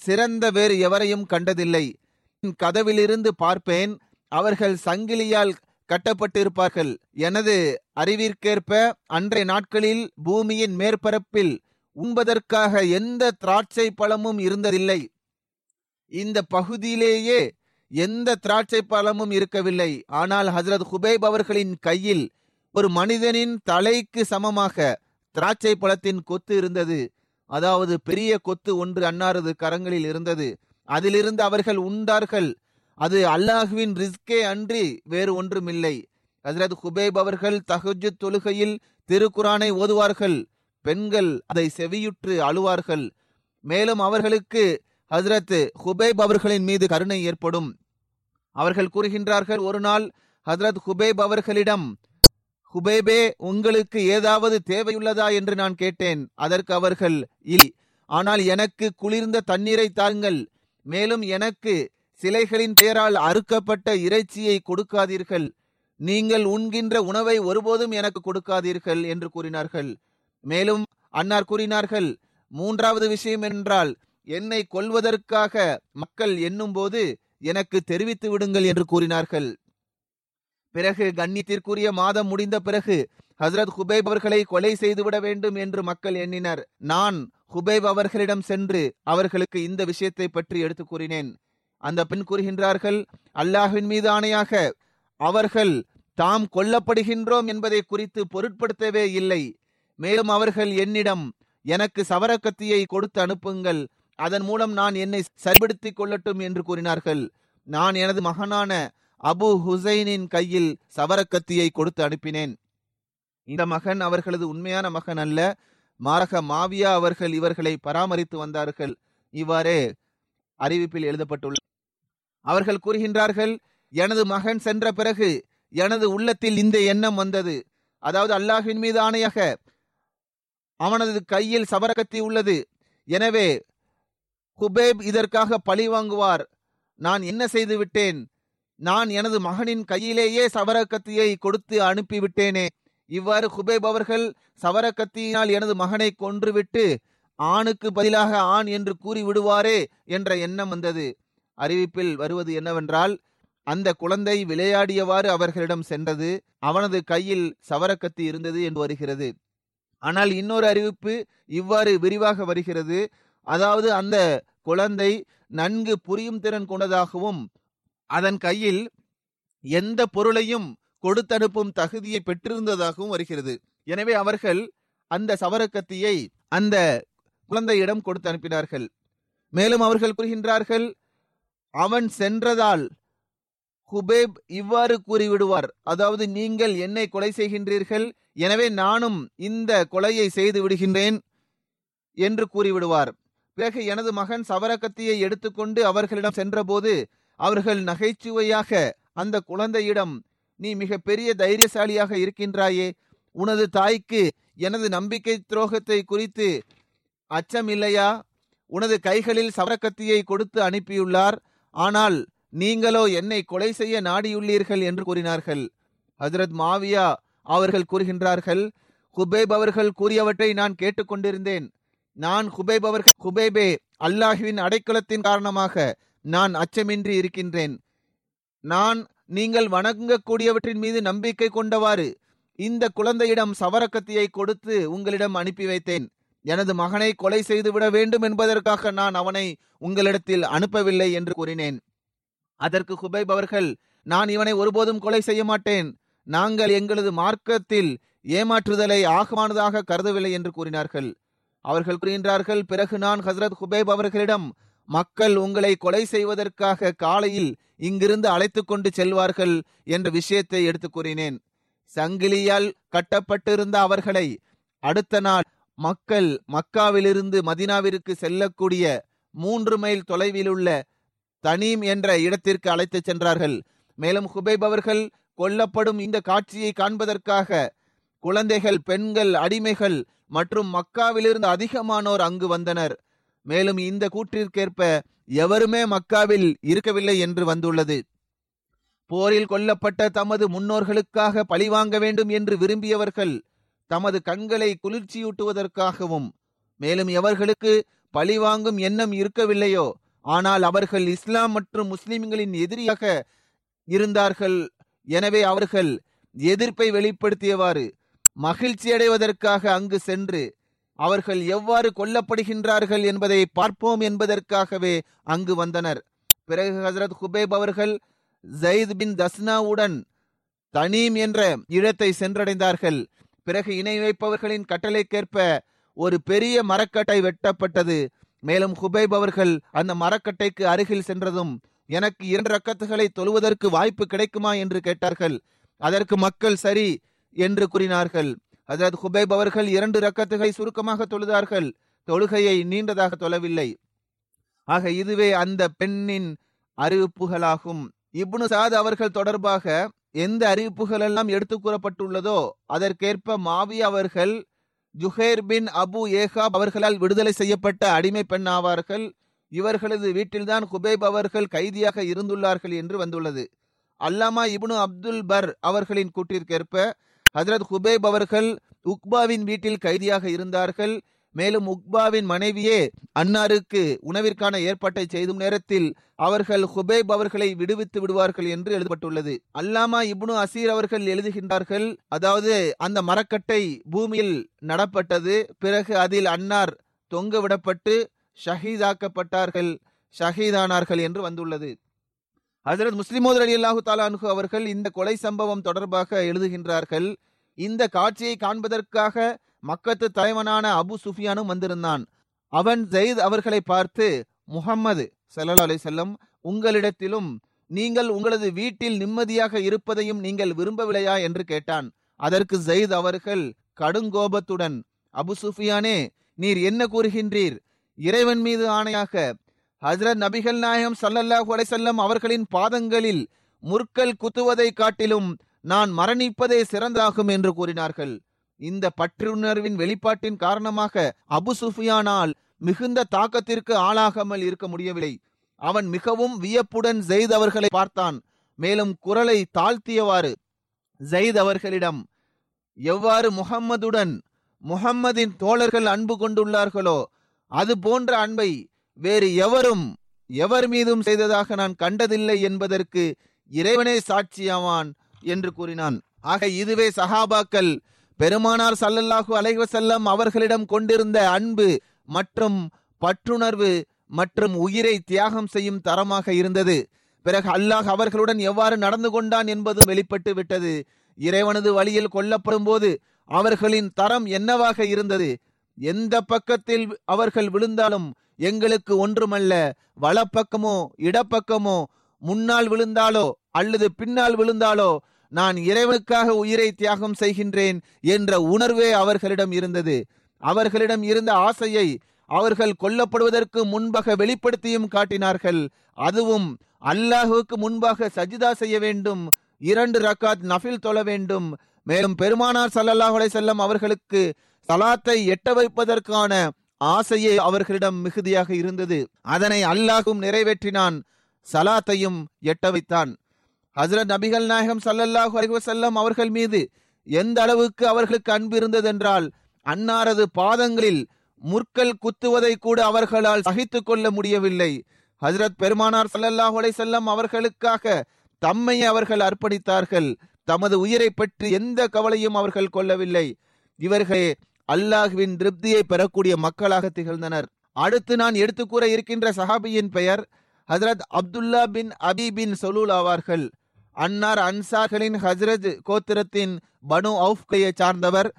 சிறந்த வேறு எவரையும் கண்டதில்லை. கதவிலிருந்து பார்ப்பேன், அவர்கள் சங்கிலியால் கட்டப்பட்டிருப்பார்கள். எனது அறிவிற்கேற்ப அன்றைய நாட்களில் பூமியின் மேற்பரப்பில் உண்பதற்காக எந்த திராட்சை பழமும் இருந்ததில்லை. இந்த பகுதியிலேயே எந்த திராட்சை பழமும் இருக்கவில்லை. ஆனால் ஹசரத் ஹுபேப் அவர்களின் கையில் ஒரு மனிதனின் தலைக்கு சமமாக திராட்சை பழத்தின் கொத்து இருந்தது. அதாவது பெரிய கொத்து ஒன்று அன்னாரது கரங்களில் இருந்தது. அதிலிருந்து அவர்கள் உண்டார்கள். அது அல்லாஹுவின் ரிஸ்கே அன்றி வேறு ஒன்றுமில்லை. ஹசரத் ஹுபேப் அவர்கள் தஹஜ்ஜுத் தொழுகையில் திருக்குரானை ஓதுவார்கள். பெண்கள் அதை செவியுற்று அழுவார்கள். மேலும் அவர்களுக்கு ஹசரத் ஹுபேப் அவர்களின் மீது கருணை ஏற்படும். அவர்கள் கூறுகின்றார்கள், ஒரு நாள் ஹசரத் ஹுபேப் அவர்களிடம், ஹுபேபே, உங்களுக்கு ஏதாவது தேவையுள்ளதா என்று நான் கேட்டேன். அதற்கு அவர்கள், இல்லை, ஆனால் எனக்கு குளிர்ந்த தண்ணீரை தாருங்கள், மேலும் எனக்கு சிலைகளின் பெயரால் அறுக்கப்பட்ட இறைச்சியை கொடுக்காதீர்கள், நீங்கள் உண்கின்ற உணவை ஒருபோதும் எனக்கு கொடுக்காதீர்கள் என்று கூறினார்கள். மேலும் அன்னார் கூறினார்கள், மூன்றாவது விஷயம் என்றால் என்னை கொல்வதற்காக மக்கள் எண்ணும் போது எனக்கு தெரிவித்து விடுங்கள் என்று கூறினார்கள். பிறகு கண்ணியத்திற்குரிய மாதம் முடிந்த பிறகு ஹசரத் ஹுபேப் அவர்களை கொலை செய்துவிட வேண்டும் என்று மக்கள் எண்ணினர். நான் ஹுபேப் அவர்களிடம் சென்று அவர்களுக்கு இந்த விஷயத்தை பற்றி எடுத்து கூறினேன். அந்த பெண் கூறுகின்றார்கள், அல்லாஹ்வின் மீது ஆணையாக அவர்கள் தாம் கொல்லப்படுகின்றோம் என்பதை குறித்து பொருட்படுத்தவே இல்லை. மேலும் அவர்கள் என்னிடம், எனக்கு சவரக்கத்தியை கொடுத்து அனுப்புங்கள், அதன் மூலம் நான் என்னை சரிபடுத்திக் கொள்ளட்டும் என்று கூறினார்கள். நான் எனது மகனான அபு ஹுசைனின் கையில் சவரக்கத்தியை கொடுத்து அனுப்பினேன். இந்த மகன் அவர்களது உண்மையான மகன் அல்ல. மாரக மாவியா அவர்கள் இவர்களை பராமரித்து வந்தார்கள். இவ்வாறே அறிவிப்பில் எழுதப்பட்டுள்ள அவர்கள் கூறுகின்றார்கள், எனது மகன் சென்ற பிறகு எனது உள்ளத்தில் இந்த எண்ணம் வந்தது. அதாவது அல்லாஹ்வின் மீது ஆணையாக அவனது கையில் சவரக்கத்தி உள்ளது, எனவே ஹுபேப் இதற்காக பழி வாங்குவார். நான் என்ன செய்து விட்டேன்? நான் எனது மகனின் கையிலேயே சவரக்கத்தியை கொடுத்து அனுப்பிவிட்டேனே. இவ்வாறு ஹுபேப் அவர்கள் சவரக்கத்தியினால் எனது மகனை கொன்றுவிட்டு ஆணுக்கு பதிலாக ஆண் என்று கூறி விடுவாரே என்ற எண்ணம் வந்தது. அறிவிப்பில் வருவது என்னவென்றால், அந்த குழந்தை விளையாடியவாறு அவர்களிடம் சென்றது. அவனது கையில் சவரக்கத்தி இருந்தது என்று வருகிறது. ஆனால் இன்னொரு அறிவிப்பு இவ்வாறு விரிவாக வருகிறது. அதாவது அந்த குழந்தை நன்கு புரியும் திறன் கொண்டதாகவும் அதன் கையில் எந்த பொருளையும் கொடுத்தனுப்பும் தகுதியை பெற்றிருந்ததாகவும் வருகிறது. எனவே அவர்கள் அந்த சவரக்கத்தியை அந்த குழந்தையிடம் கொடுத்து அனுப்பினார்கள். மேலும் அவர்கள் கூறுகின்றார்கள், அவன் சென்றதால் ஹுபேப் இவ்வாறு கூறிவிடுவார், அதாவது நீங்கள் என்னை கொலை செய்கின்றீர்கள், எனவே நானும் இந்த கொலையை செய்து விடுகின்றேன் என்று கூறிவிடுவார். பிறகு எனது மகன் சவரக்கத்தியை எடுத்துக்கொண்டு அவர்களிடம் சென்றபோது அவர்கள் நகைச்சுவையாக அந்த குழந்தையிடம், நீ மிக பெரிய தைரியசாலியாக இருக்கின்றாயே, உனது தாய்க்கு எனது நம்பிக்கை துரோகத்தை குறித்து அச்சம் இல்லையா? உனது கைகளில் சவரக்கத்தியை கொடுத்து அனுப்பியுள்ளார், ஆனால் நீங்களோ என்னை கொலை செய்ய நாடியுள்ளீர்கள் என்று கூறினார்கள். ஹஜ்ரத் மாவியா அவர்கள் கூறுகின்றார்கள், குபேப் அவர்கள் கூறியவற்றை நான் கேட்டுக்கொண்டிருந்தேன். நான் குபேப் அவர்கள் குபேபே, அல்லாஹுவின் அடைக்கலத்தின் காரணமாக நான் அச்சமின்றி இருக்கின்றேன். நான் நீங்கள் வணங்கக்கூடியவற்றின் மீது நம்பிக்கை கொண்டவாறு இந்த குழந்தையிடம் சவரக்கத்தியை கொடுத்து உங்களிடம் அனுப்பி வைத்தேன். எனது மகனை கொலை செய்து விட வேண்டும் என்பதற்காக நான் அவனை உங்களிடத்தில் அனுப்பவில்லை என்று கூறினேன். அதற்கு குபைப் அவர்கள், நான் இவனை ஒருபோதும் கொலை செய்ய மாட்டேன், நாங்கள் எங்களது மார்க்கத்தில் ஏமாற்றுதலை ஆகமானதாக கருதவில்லை என்று கூறினார்கள். அவர்கள் கூறுகின்றார்கள், பிறகு நான் ஹசரத் குபேப் அவர்களிடம், மக்கள் உங்களை கொலை செய்வதற்காக காலையில் இங்கிருந்து அழைத்து கொண்டு செல்வார்கள் என்ற விஷயத்தை எடுத்து கூறினேன். சங்கிலியால் கட்டப்பட்டிருந்த அவர்களை அடுத்த நாள் மக்கள் மக்காவிலிருந்து மதினாவிற்கு செல்லக்கூடிய மூன்று மைல் தொலைவில் உள்ள தனீம் என்ற இடத்திற்கு அழைத்து சென்றார்கள். மேலும் குபேப் அவர்கள் கொல்லப்படும் இந்த காட்சியை காண்பதற்காக குழந்தைகள், பெண்கள், அடிமைகள் மற்றும் மக்காவிலிருந்து அதிகமானோர் அங்கு வந்தனர். மேலும் இந்த கூற்றிற்கேற்ப எவருமே மக்காவில் இருக்கவில்லை என்று வந்துள்ளது. போரில் கொல்லப்பட்ட தமது முன்னோர்களுக்காக பழிவாங்க வேண்டும் என்று விரும்பியவர்கள் தமது கண்களை குளிர்ச்சியூட்டுவதற்காகவும், மேலும் எவர்களுக்கு பழிவாங்கும் எண்ணம் இருக்கவில்லையோ ஆனால் அவர்கள் இஸ்லாம் மற்றும் முஸ்லிம்களின் எதிரியாக இருந்தார்கள், எனவே அவர்கள் எதிர்ப்பை வெளிப்படுத்தியவாறு மகிழ்ச்சி அடைவதற்காக அங்கு சென்று அவர்கள் எவ்வாறு கொல்லப்படுகின்றார்கள் என்பதை பார்ப்போம் என்பதற்காகவே அங்கு வந்தனர். பிறகு ஹசரத் குபேப் அவர்கள் ஜயித் பின் தஸ்னாவுடன் தனீம் என்ற இடத்தை சென்றடைந்தார்கள். பிறகு இணை வைப்பவர்களின் கட்டளைக்கேற்ப ஒரு பெரிய மரக்கட்டை வெட்டப்பட்டது. மேலும் குபேப் அவர்கள் அந்த மரக்கட்டைக்கு அருகில் சென்றதும், எனக்கு இரண்டு ரக்கத்துகளை தொழுவதற்கு வாய்ப்பு கிடைக்குமா என்று கேட்டார்கள். அதற்கு மக்கள் சரி என்று கூறினார்கள். ஹஜ்ரத் குபேப் அவர்கள் இரண்டு ரக்கத்துகளை சுருக்கமாக தொழுதார்கள், தொழுகையை நீண்டதாக தொழவில்லை. ஆக இதுவே அந்த பெண்ணின் அறிவிப்புகளாகும். இப்னு சாத் அவர்கள் தொடர்பாக எந்த அறிவிப்புகள் எல்லாம் எடுத்து கூறப்பட்டுள்ளதோ அதற்கேற்ப மாவியா அவர்கள் ஜுஹேர் பின் அபு ஏகாப் அவர்களால் விடுதலை செய்யப்பட்ட அடிமை பெண் ஆவார்கள். இவர்களது வீட்டில்தான் குபேப் அவர்கள் கைதியாக இருந்துள்ளார்கள் என்று வந்துள்ளது. அல்லாமா இப்னு அப்துல் பர் அவர்களின் கூட்டிற்கேற்ப ஹஜ்ரத் குபேப் அவர்கள் உக்பாவின் வீட்டில் கைதியாக இருந்தார்கள். மேலும் உக்பாவின் மனைவியே அன்னாருக்கு உணவிற்கான ஏற்பாட்டை செய்தும் நேரத்தில் அவர்கள் குபேப் அவர்களை விடுவித்து விடுவார்கள் என்று எழுதப்பட்டுள்ளது. அல்லாமா இப்னு அசீர் அவர்கள் எழுதுகின்றார்கள், அதாவது அந்த மரக்கட்டை பூமியில் நடப்பட்டது, பிறகு அதில் அன்னார் தொங்க விடப்பட்டு ஷஹீதாக்கப்பட்டார்கள், ஷஹீதானார்கள் என்று வந்துள்ளது. ஹஜ்ரத் முஸ்லிமோதர் அலி அல்லாஹு தாலா அன்ஹு அவர்கள் இந்த கொலை சம்பவம் தொடர்பாக எழுதுகின்றார்கள், இந்த காட்சியை காண்பதற்காக மக்கத்து தலைவனான அபு சுஃபியானும் வந்திருந்தான். அவன் ஜயித் அவர்களை பார்த்து, முஹம்மது ஸல்லல்லாஹு அலைஹி வஸல்லம் உங்களிடத்திலும் நீங்கள் உங்களது வீட்டில் நிம்மதியாக இருப்பதையும் நீங்கள் விரும்பவில்லையா என்று கேட்டான். அதற்கு ஜயித் அவர்கள் கடுங்கோபத்துடன், அபு சுஃபியானே, நீர் என்ன கூறுகின்றீர்? இறைவன் மீது ஆணையாக, ஹஜ்ரத் நபிகள் நாயகம் ஸல்லல்லாஹு அலைஹி வஸல்லம் அவர்களின் பாதங்களில் முற்கள் குத்துவதை காட்டிலும் நான் மரணிப்பதே சிறந்தாகும் என்று கூறினார்கள். இந்த பற்றுணர்வின் வெளிப்பாட்டின் காரணமாக அபு சுஃபியானால் மிகுந்த தாக்கத்திற்கு ஆளாகாமல் இருக்க முடியவில்லை. அவன் மிகவும் வியப்புடன் ஜெயித் அவர்களை பார்த்தான். மேலும் குரலை தாழ்த்தியவாறு ஜெயித் அவர்களிடம், எவ்வாறு முஹம்மதுடன் முஹம்மதின் தோழர்கள் அன்பு கொண்டுள்ளார்களோ அது போன்ற அன்பை வேறு எவரும் எவர் மீதும் செய்ததாக நான் கண்டதில்லை என்பதற்கு இறைவனே சாட்சியாவான் என்று கூறினான். ஆக இதுவே சஹாபாக்கள் பெருமானார் ஸல்லல்லாஹு அலைஹி வஸல்லம் அவர்களிடம் கொண்டிருந்த அன்பு மற்றும் பற்றுணர்வு மற்றும் உயிரை தியாகம் செய்யும் தரமாக இருந்தது. பிறகு அல்லாஹ் அவர்களுடன் எவ்வாறு நடந்து கொண்டான் என்பதும் வெளிப்பட்டு விட்டது. இறைவனது வழியில் கொல்லப்படும் போது அவர்களின் தரம் என்னவாக இருந்தது. எந்த பக்கத்தில் அவர்கள் விழுந்தாலும் எங்களுக்கு ஒன்றுமல்ல, வலப்பக்கமோ இடப்பக்கமோ, முன்னால் விழுந்தாலோ அல்லது பின்னால் விழுந்தாலோ நான் இறைவனுக்காக உயிரை தியாகம் செய்கின்றேன் என்ற உணர்வே அவர்களிடம் இருந்தது. அவர்களிடம் இருந்த ஆசையை அவர்கள் கொல்லப்படுவதற்கு முன்பாக வெளிப்படுத்தியும் காட்டினார்கள். அதுவும் அல்லாஹுக்கு முன்பாக சஜிதா செய்ய வேண்டும், இரண்டு ரக்காத் நஃபில் தொழ வேண்டும். மேலும் பெருமானார் ஸல்லல்லாஹு அலைஹி வஸல்லம் அவர்களுக்கு சலாத்தை எட்ட வைப்பதற்கான ஆசையே அவர்களிடம் மிகுதியாக இருந்தது. அதனை அல்லாஹும் நிறைவேற்றினான், சலாத்தையும் எட்ட வைத்தான். ஹஜ்ரத் நபிகள் நாயகம் ஸல்லல்லாஹு அலைஹி வஸல்லம் அவர்கள் மீது எந்த அளவுக்கு அவர்களுக்கு அன்பு இருந்ததென்றால் அன்னாரது பாதங்களில் முற்கள் குத்துவதை கூட அவர்களால் சகித்து கொள்ள முடியவில்லை. ஹஜ்ரத் பெருமானார் ஸல்லல்லாஹு அலைஹி வஸல்லம் அவர்களுக்காக தம்மை அவர்கள் அர்ப்பணித்தார்கள். தமது உயிரை பற்றி எந்த கவலையும் அவர்கள் கொள்ளவில்லை. இவர்களே அல்லாஹ்வின் திருப்தியை பெறக்கூடிய மக்களாக திகழ்ந்தனர். அடுத்து நான் எடுத்து கூற இருக்கின்ற சஹாபியின் பெயர் ஹஜ்ரத் அப்துல்லா பின் அபி பின் சலூல் ஆவார்கள். அன்னார் அன்சார்களின் ஹஜ்ரத் கோத்திரத்தின் பனு அவுஃப்கையை சார்ந்தவர்.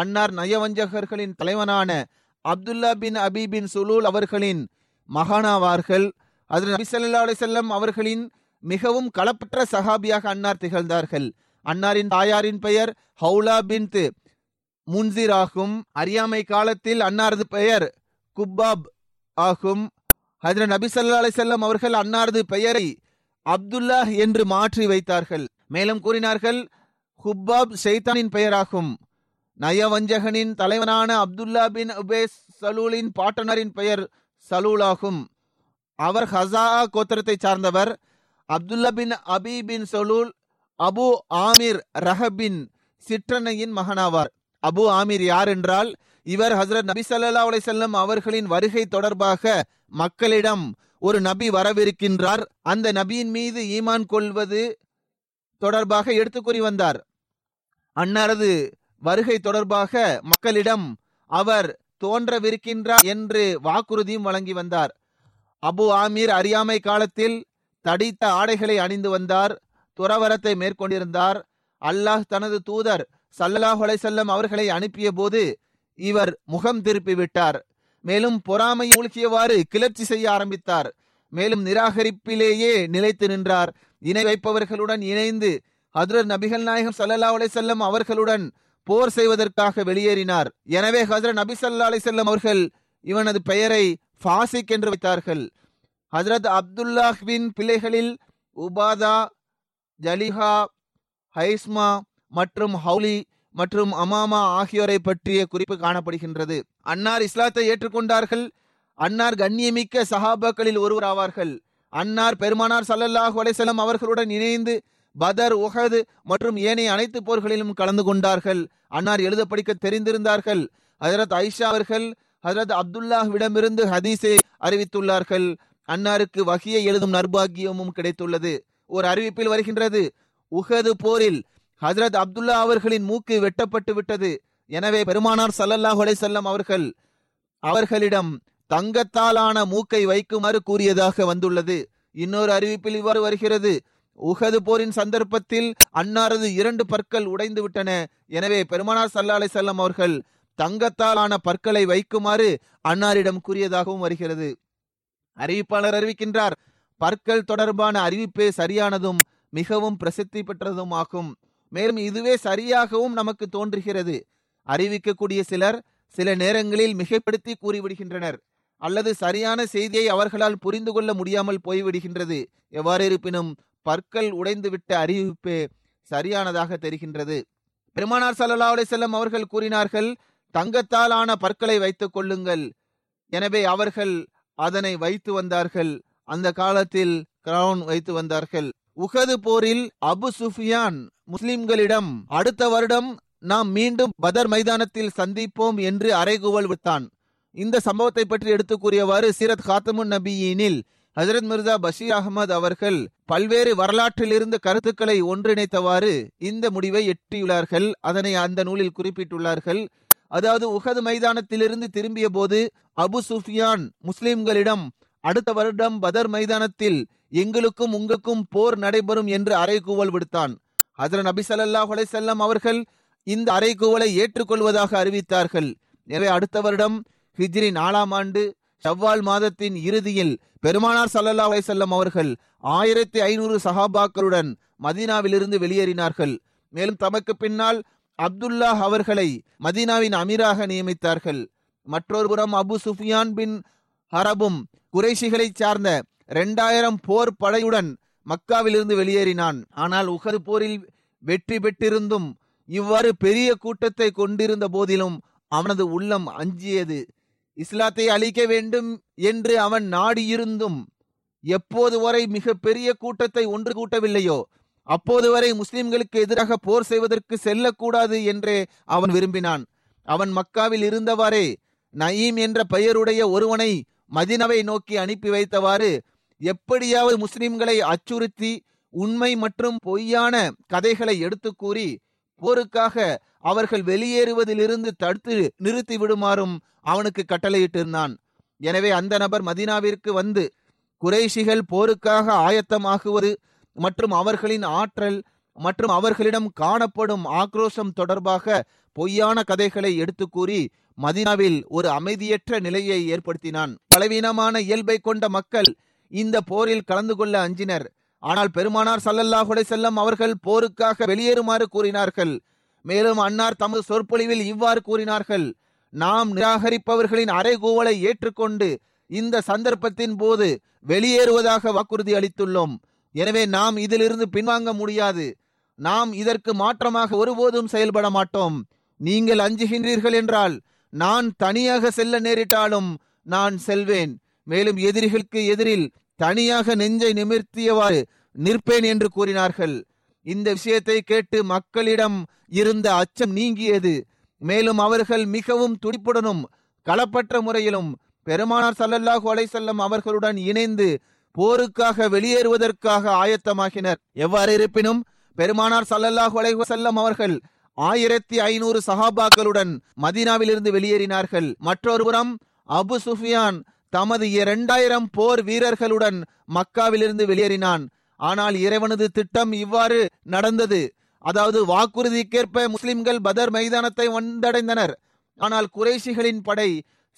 அன்னார் நயவஞ்சகர்களின் தலைவனான அப்துல்லா பின் அபி பின் சலூல் அவர்களின் மகானாவார்கள். ஹஜ்ரத் நபி ஸல்லல்லாஹு அலைஹி வஸல்லம் அவர்களின் மிகவும் களப்பற்ற சஹாபியாக அன்னார் திகழ்ந்தார்கள். அன்னாரின் தாயாரின் பெயர் ஹவுலா பின் முன்சிர் ஆகும். அறியாமை காலத்தில் அன்னாரது பெயர் குப்பாப் ஆகும். ஹஜ்ரத் நபி ஸல்லல்லாஹு அலைஹி வஸல்லம் அவர்கள் அன்னாரது பெயரை அப்துல்லாஹ் என்று மாற்றி வைத்தார்கள். மேலும் கூறினார்கள், குப்பாப் ஷைத்தானின் பெயராகும். நயவஞ்சகனின் தலைவனான அப்துல்லா பின் உபேஸ் சலூலின் பாட்டனரின் பெயர் சலூலாகும். அவர் ஹசா கோத்திரத்தை சார்ந்தவர். அப்துல்லா பின் அபி பின் சலூல் அபு ஆமீர் ரஹபின் சிற்றனையின் மகனாவார். அபு ஆமீர் யார் என்றால், இவர் ஹஜ்ரத் நபி ஸல்லல்லாஹு அலைஹி வஸல்லம் அவர்களின் வருகை தொடர்பாக மக்களிடம் ஒரு நபி வரவிருக்கின்றார், அந்த நபியின் மீது ஈமான் கொள்வது தொடர்பாக எடுத்து கூறி வந்தார். அன்னாரது வருகை தொடர்பாக மக்களிடம் அவர் தோன்றவிருக்கின்றார் என்று வாக்குறுதியும் வழங்கி வந்தார். அபு ஆமீர் அறியாமை காலத்தில் தடித்த ஆடைகளை அணிந்து வந்தார், துறவரத்தை மேற்கொண்டிருந்தார். அல்லாஹ் தனது தூதர் ஸல்லல்லாஹு அலைஹி வஸல்லம் அவர்களை அனுப்பிய போது இவர் முகம் திருப்பி விட்டார். மேலும் பொறாமை மூழ்கியவாறு கிளர்ச்சி செய்ய ஆரம்பித்தார். மேலும் நிராகரிப்பிலேயே நிலைத்து நின்றார். இணை வைப்பவர்களுடன் இணைந்து ஹஜ்ரத் நபிகள் நாயகம் ஸல்லல்லாஹு அலைஹி வஸல்லம் அவர்களுடன் போர் செய்வதற்காக வெளியேறினார். எனவே ஹஜ்ரத் நபி ஸல்லல்லாஹு அலைஹி வஸல்லம் அவர்கள் இவனது பெயரை ஃபாசிக் என்று வைத்தார்கள். ஹஜ்ரத் அப்துல்லாஹ்வின் பிள்ளைகளில் உபாதா, ஜலிஹா, ஹைஸ்மா மற்றும் ஹவுலி மற்றும் அமாமா ஆகியோரை பற்றிய குறிப்பு காணப்படுகின்றது. அன்னார் இஸ்லாத்தை ஏற்றுக்கொண்டார்கள். அன்னார் கண்ணியமிக்க சஹாபாக்களில் ஒருவர் ஆவார்கள். அன்னார் பெருமானார் ஸல்லல்லாஹு அலைஹி வஸல்லம் அவர்களுடன் இணைந்து பதர், உஹது மற்றும் ஏனைய அனைத்து போர்களிலும் கலந்து கொண்டார்கள். அன்னார் எழுத படிக்க தெரிந்திருந்தார்கள். ஹஜ்ரத் ஐஷா அவர்கள் ஹஜ்ரத் அப்துல்லாஹ்விடமிருந்து ஹதீஸை அறிவித்துள்ளார்கள். அன்னாருக்கு வஹியை எழுதும் நர்பாகியமும் கிடைத்துள்ளது. ஒரு அறிவிப்பில் வருகின்றது, உஹது போரில் ஹஜ்ரத் அப்துல்லா அவர்களின் மூக்கு வெட்டப்பட்டு விட்டது. எனவே பெருமானார் ஸல்லல்லாஹு அலைஹி வஸல்லம் அவர்கள் அவர்களிடம் தங்கத்தாலான மூக்கை வைக்குமாறு கூறியதாக வந்துள்ளது. இன்னொரு அறிவிப்பில் இவ்வாறு வருகிறது, உஹது போரின் சந்தர்ப்பத்தில் அன்னாரது இரண்டு பற்கள் உடைந்து விட்டன. எனவே பெருமானார் ஸல்லல்லாஹு அலைஹி வஸல்லம் அவர்கள் தங்கத்தாலான பற்களை வைக்குமாறு அன்னாரிடம் கூறியதாகவும் வருகிறது. அறிவிப்பாளர் அறிவிக்கின்றார், பற்கள் தொடர்பான அறிவிப்பே சரியானதும் மிகவும் பிரசித்தி பெற்றதும் ஆகும். மேலும் இதுவே சரியாகவும் நமக்கு தோன்றுகிறது. அறிவிக்கக்கூடிய சிலர் சில நேரங்களில் மிகைப்படுத்தி கூறிவிடுகின்றனர் அல்லது சரியான செய்தியை அவர்களால் புரிந்து கொள்ள முடியாமல் போய்விடுகின்றது. எவ்வாறு இருப்பினும் பற்கள் உடைந்துவிட்ட அறிவிப்பே சரியானதாக தெரிகின்றது. பெருமானார் ஸல்லல்லாஹு அலைஹி வஸல்லம் அவர்கள் கூறினார்கள், தங்கத்தால் ஆன பற்களை வைத்துக் கொள்ளுங்கள். எனவே அவர்கள் அதனை வைத்து வந்தார்கள். அந்த காலத்தில் கிரவுன் வைத்து வந்தார்கள். உஹது போரில் அபு சுஃபியான் முஸ்லிம்களிடம் அடுத்த வருடம் நாம் மீண்டும் பதர் மைதானத்தில் சந்திப்போம் என்று அறைகூவல் விடுத்தான். இந்த சம்பவத்தை பற்றி எடுத்து கூறியவாறு சீரத் காத்தமுன் நபியினில் ஹஜ்ரத் மிர்சா பஷீர் அகமது அவர்கள் பல்வேறு வரலாற்றில் இருந்து கருத்துக்களை ஒன்றிணைத்தவாறு இந்த முடிவை எட்டியுள்ளார்கள். அதனை அந்த நூலில் குறிப்பிட்டுள்ளார்கள். அதாவது, உஹது மைதானத்திலிருந்து திரும்பிய போது அபு சுஃபியான் முஸ்லிம்களிடம் அடுத்த வருடம் பதர் மைதானத்தில் எங்களுக்கும் உங்களுக்கும் போர் நடைபெறும் என்று அறைகூவல் விடுத்தான். ஹஜ்ரத் நபி ஸல்லல்லாஹு அலைஹி வஸல்லம் அவர்கள் இந்த அறைகூவலை ஏற்றுக்கொள்வதாக அறிவித்தார்கள். எனவே அடுத்த வருடம் ஹிஜ்ரி நாலாம் ஆண்டு ஷவ்வால் மாதத்தின் இறுதியில் பெருமானார் ஸல்லல்லாஹு அலைஹி வஸல்லம் அவர்கள் ஆயிரத்தி ஐநூறு சஹாபாக்களுடன் மதீனாவிலிருந்து வெளியேறினார்கள். மேலும் தமக்கு பின்னால் அப்துல்லாஹ் அவர்களை மதீனாவின் அமீராக நியமித்தார்கள். மற்றொரு புறம் அபு சுஃபியான் பின் ஹரபும் குறைஷிகளை சார்ந்த இரண்டாயிரம் போர் படையுடன் மக்காவிலிருந்து வெளியேறினான். ஆனால் உஹது போரில் வெற்றி பெற்றிருந்தும் இவ்வாறு பெரிய கூட்டத்தை கொண்டிருந்த போதிலும் அவனது உள்ளம் அஞ்சியது. இஸ்லாத்தை அழிக்க வேண்டும் என்று அவன் நாடியிருந்தும் எப்போது வரை மிக பெரிய கூட்டத்தை ஒன்று கூட்டவில்லையோ அப்போது வரை முஸ்லிம்களுக்கு எதிராக போர் செய்வதற்கு செல்லக்கூடாது என்றே அவன் விரும்பினான். அவன் மக்காவில் இருந்தவாறே நயீம் என்ற பெயருடைய ஒருவனை மதினாவை நோக்கி அனுப்பி வைத்தவாறு எப்படியாவது முஸ்லிம்களை அச்சுறுத்தி உண்மை மற்றும் பொய்யான கதைகளை எடுத்து கூறி போருக்காக அவர்கள் வெளியேறுவதிலிருந்து தடுத்து நிறுத்தி விடுமாறும் அவனுக்கு கட்டளையிட்டிருந்தான். எனவே அந்த நபர் மதினாவிற்கு வந்து குறைஷிகள் போருக்காக ஆயத்தமாகுவது மற்றும் அவர்களின் ஆற்றல் மற்றும் அவர்களிடம் காணப்படும் ஆக்ரோஷம் தொடர்பாக பொய்யான கதைகளை எடுத்து கூறி மதினாவில் ஒரு அமைதியற்ற நிலையை ஏற்படுத்தினான். பலவீனமான இயல்பை கொண்ட மக்கள் இந்த போரில் கலந்து கொள்ள அஞ்சினர். ஆனால் பெருமானார் ஸல்லல்லாஹு அலைஹி வஸல்லம் அவர்கள் போருக்காக வெளியேறுமாறு கூறினார்கள். மேலும் அன்னார் தமது சொற்பொழிவில் இவ்வாறு கூறினார்கள்: நாம் நிராகரிப்பவர்களின் அறைகூவலை ஏற்றுக்கொண்டு இந்த சந்தர்ப்பத்தின் போது வெளியேறுவதாக வாக்குறுதி அளித்துள்ளோம். எனவே நாம் இதிலிருந்து பின்வாங்க முடியாது. நாம் இதற்கு மாற்றமாக ஒருபோதும் செயல்பட மாட்டோம். நீங்கள் அஞ்சுகின்றீர்கள் என்றால் நான் தனியாக செல்ல நேரிட்டாலும் நான் செல்வேன். மேலும் எதிரிகளுக்கு எதிரில் தனியாக நெஞ்சை நிமிர்த்தியவாறு நிற்பேன் என்று கூறினார்கள். இந்த விஷயத்தை கேட்டு மக்களிடம் இருந்த அச்சம் நீங்கியது. மேலும் அவர்கள் மிகவும் துடிப்புடனும் களப்பற்ற முறையிலும் பெருமானார் ஸல்லல்லாஹு அலைஹி வஸல்லம் அவர்களுடன் இணைந்து போருக்காக வெளியேறுவதற்காக ஆயத்தமாகினர். எவ்வாறு இருப்பினும் பெருமானார் ஸல்லல்லாஹு அலைஹி வஸல்லம் அவர்கள் ஆயிரத்தி ஐநூறு சஹாபாக்களுடன் மதீனாவிலிருந்து வெளியேறினார்கள். மற்றொரு புறம் அபு சுஃபியான் தமது இரண்டாயிரம் போர் வீரர்களுடன் மக்காவிலிருந்து வெளியேறினான். ஆனால் இறைவனது திட்டம் இவ்வாறு நடந்தது. அதாவது வாக்குறுதிக்கேற்ப முஸ்லிம்கள் பதர் மைதானத்தை வந்தடைந்தனர். ஆனால் குறைஷிகளின் படை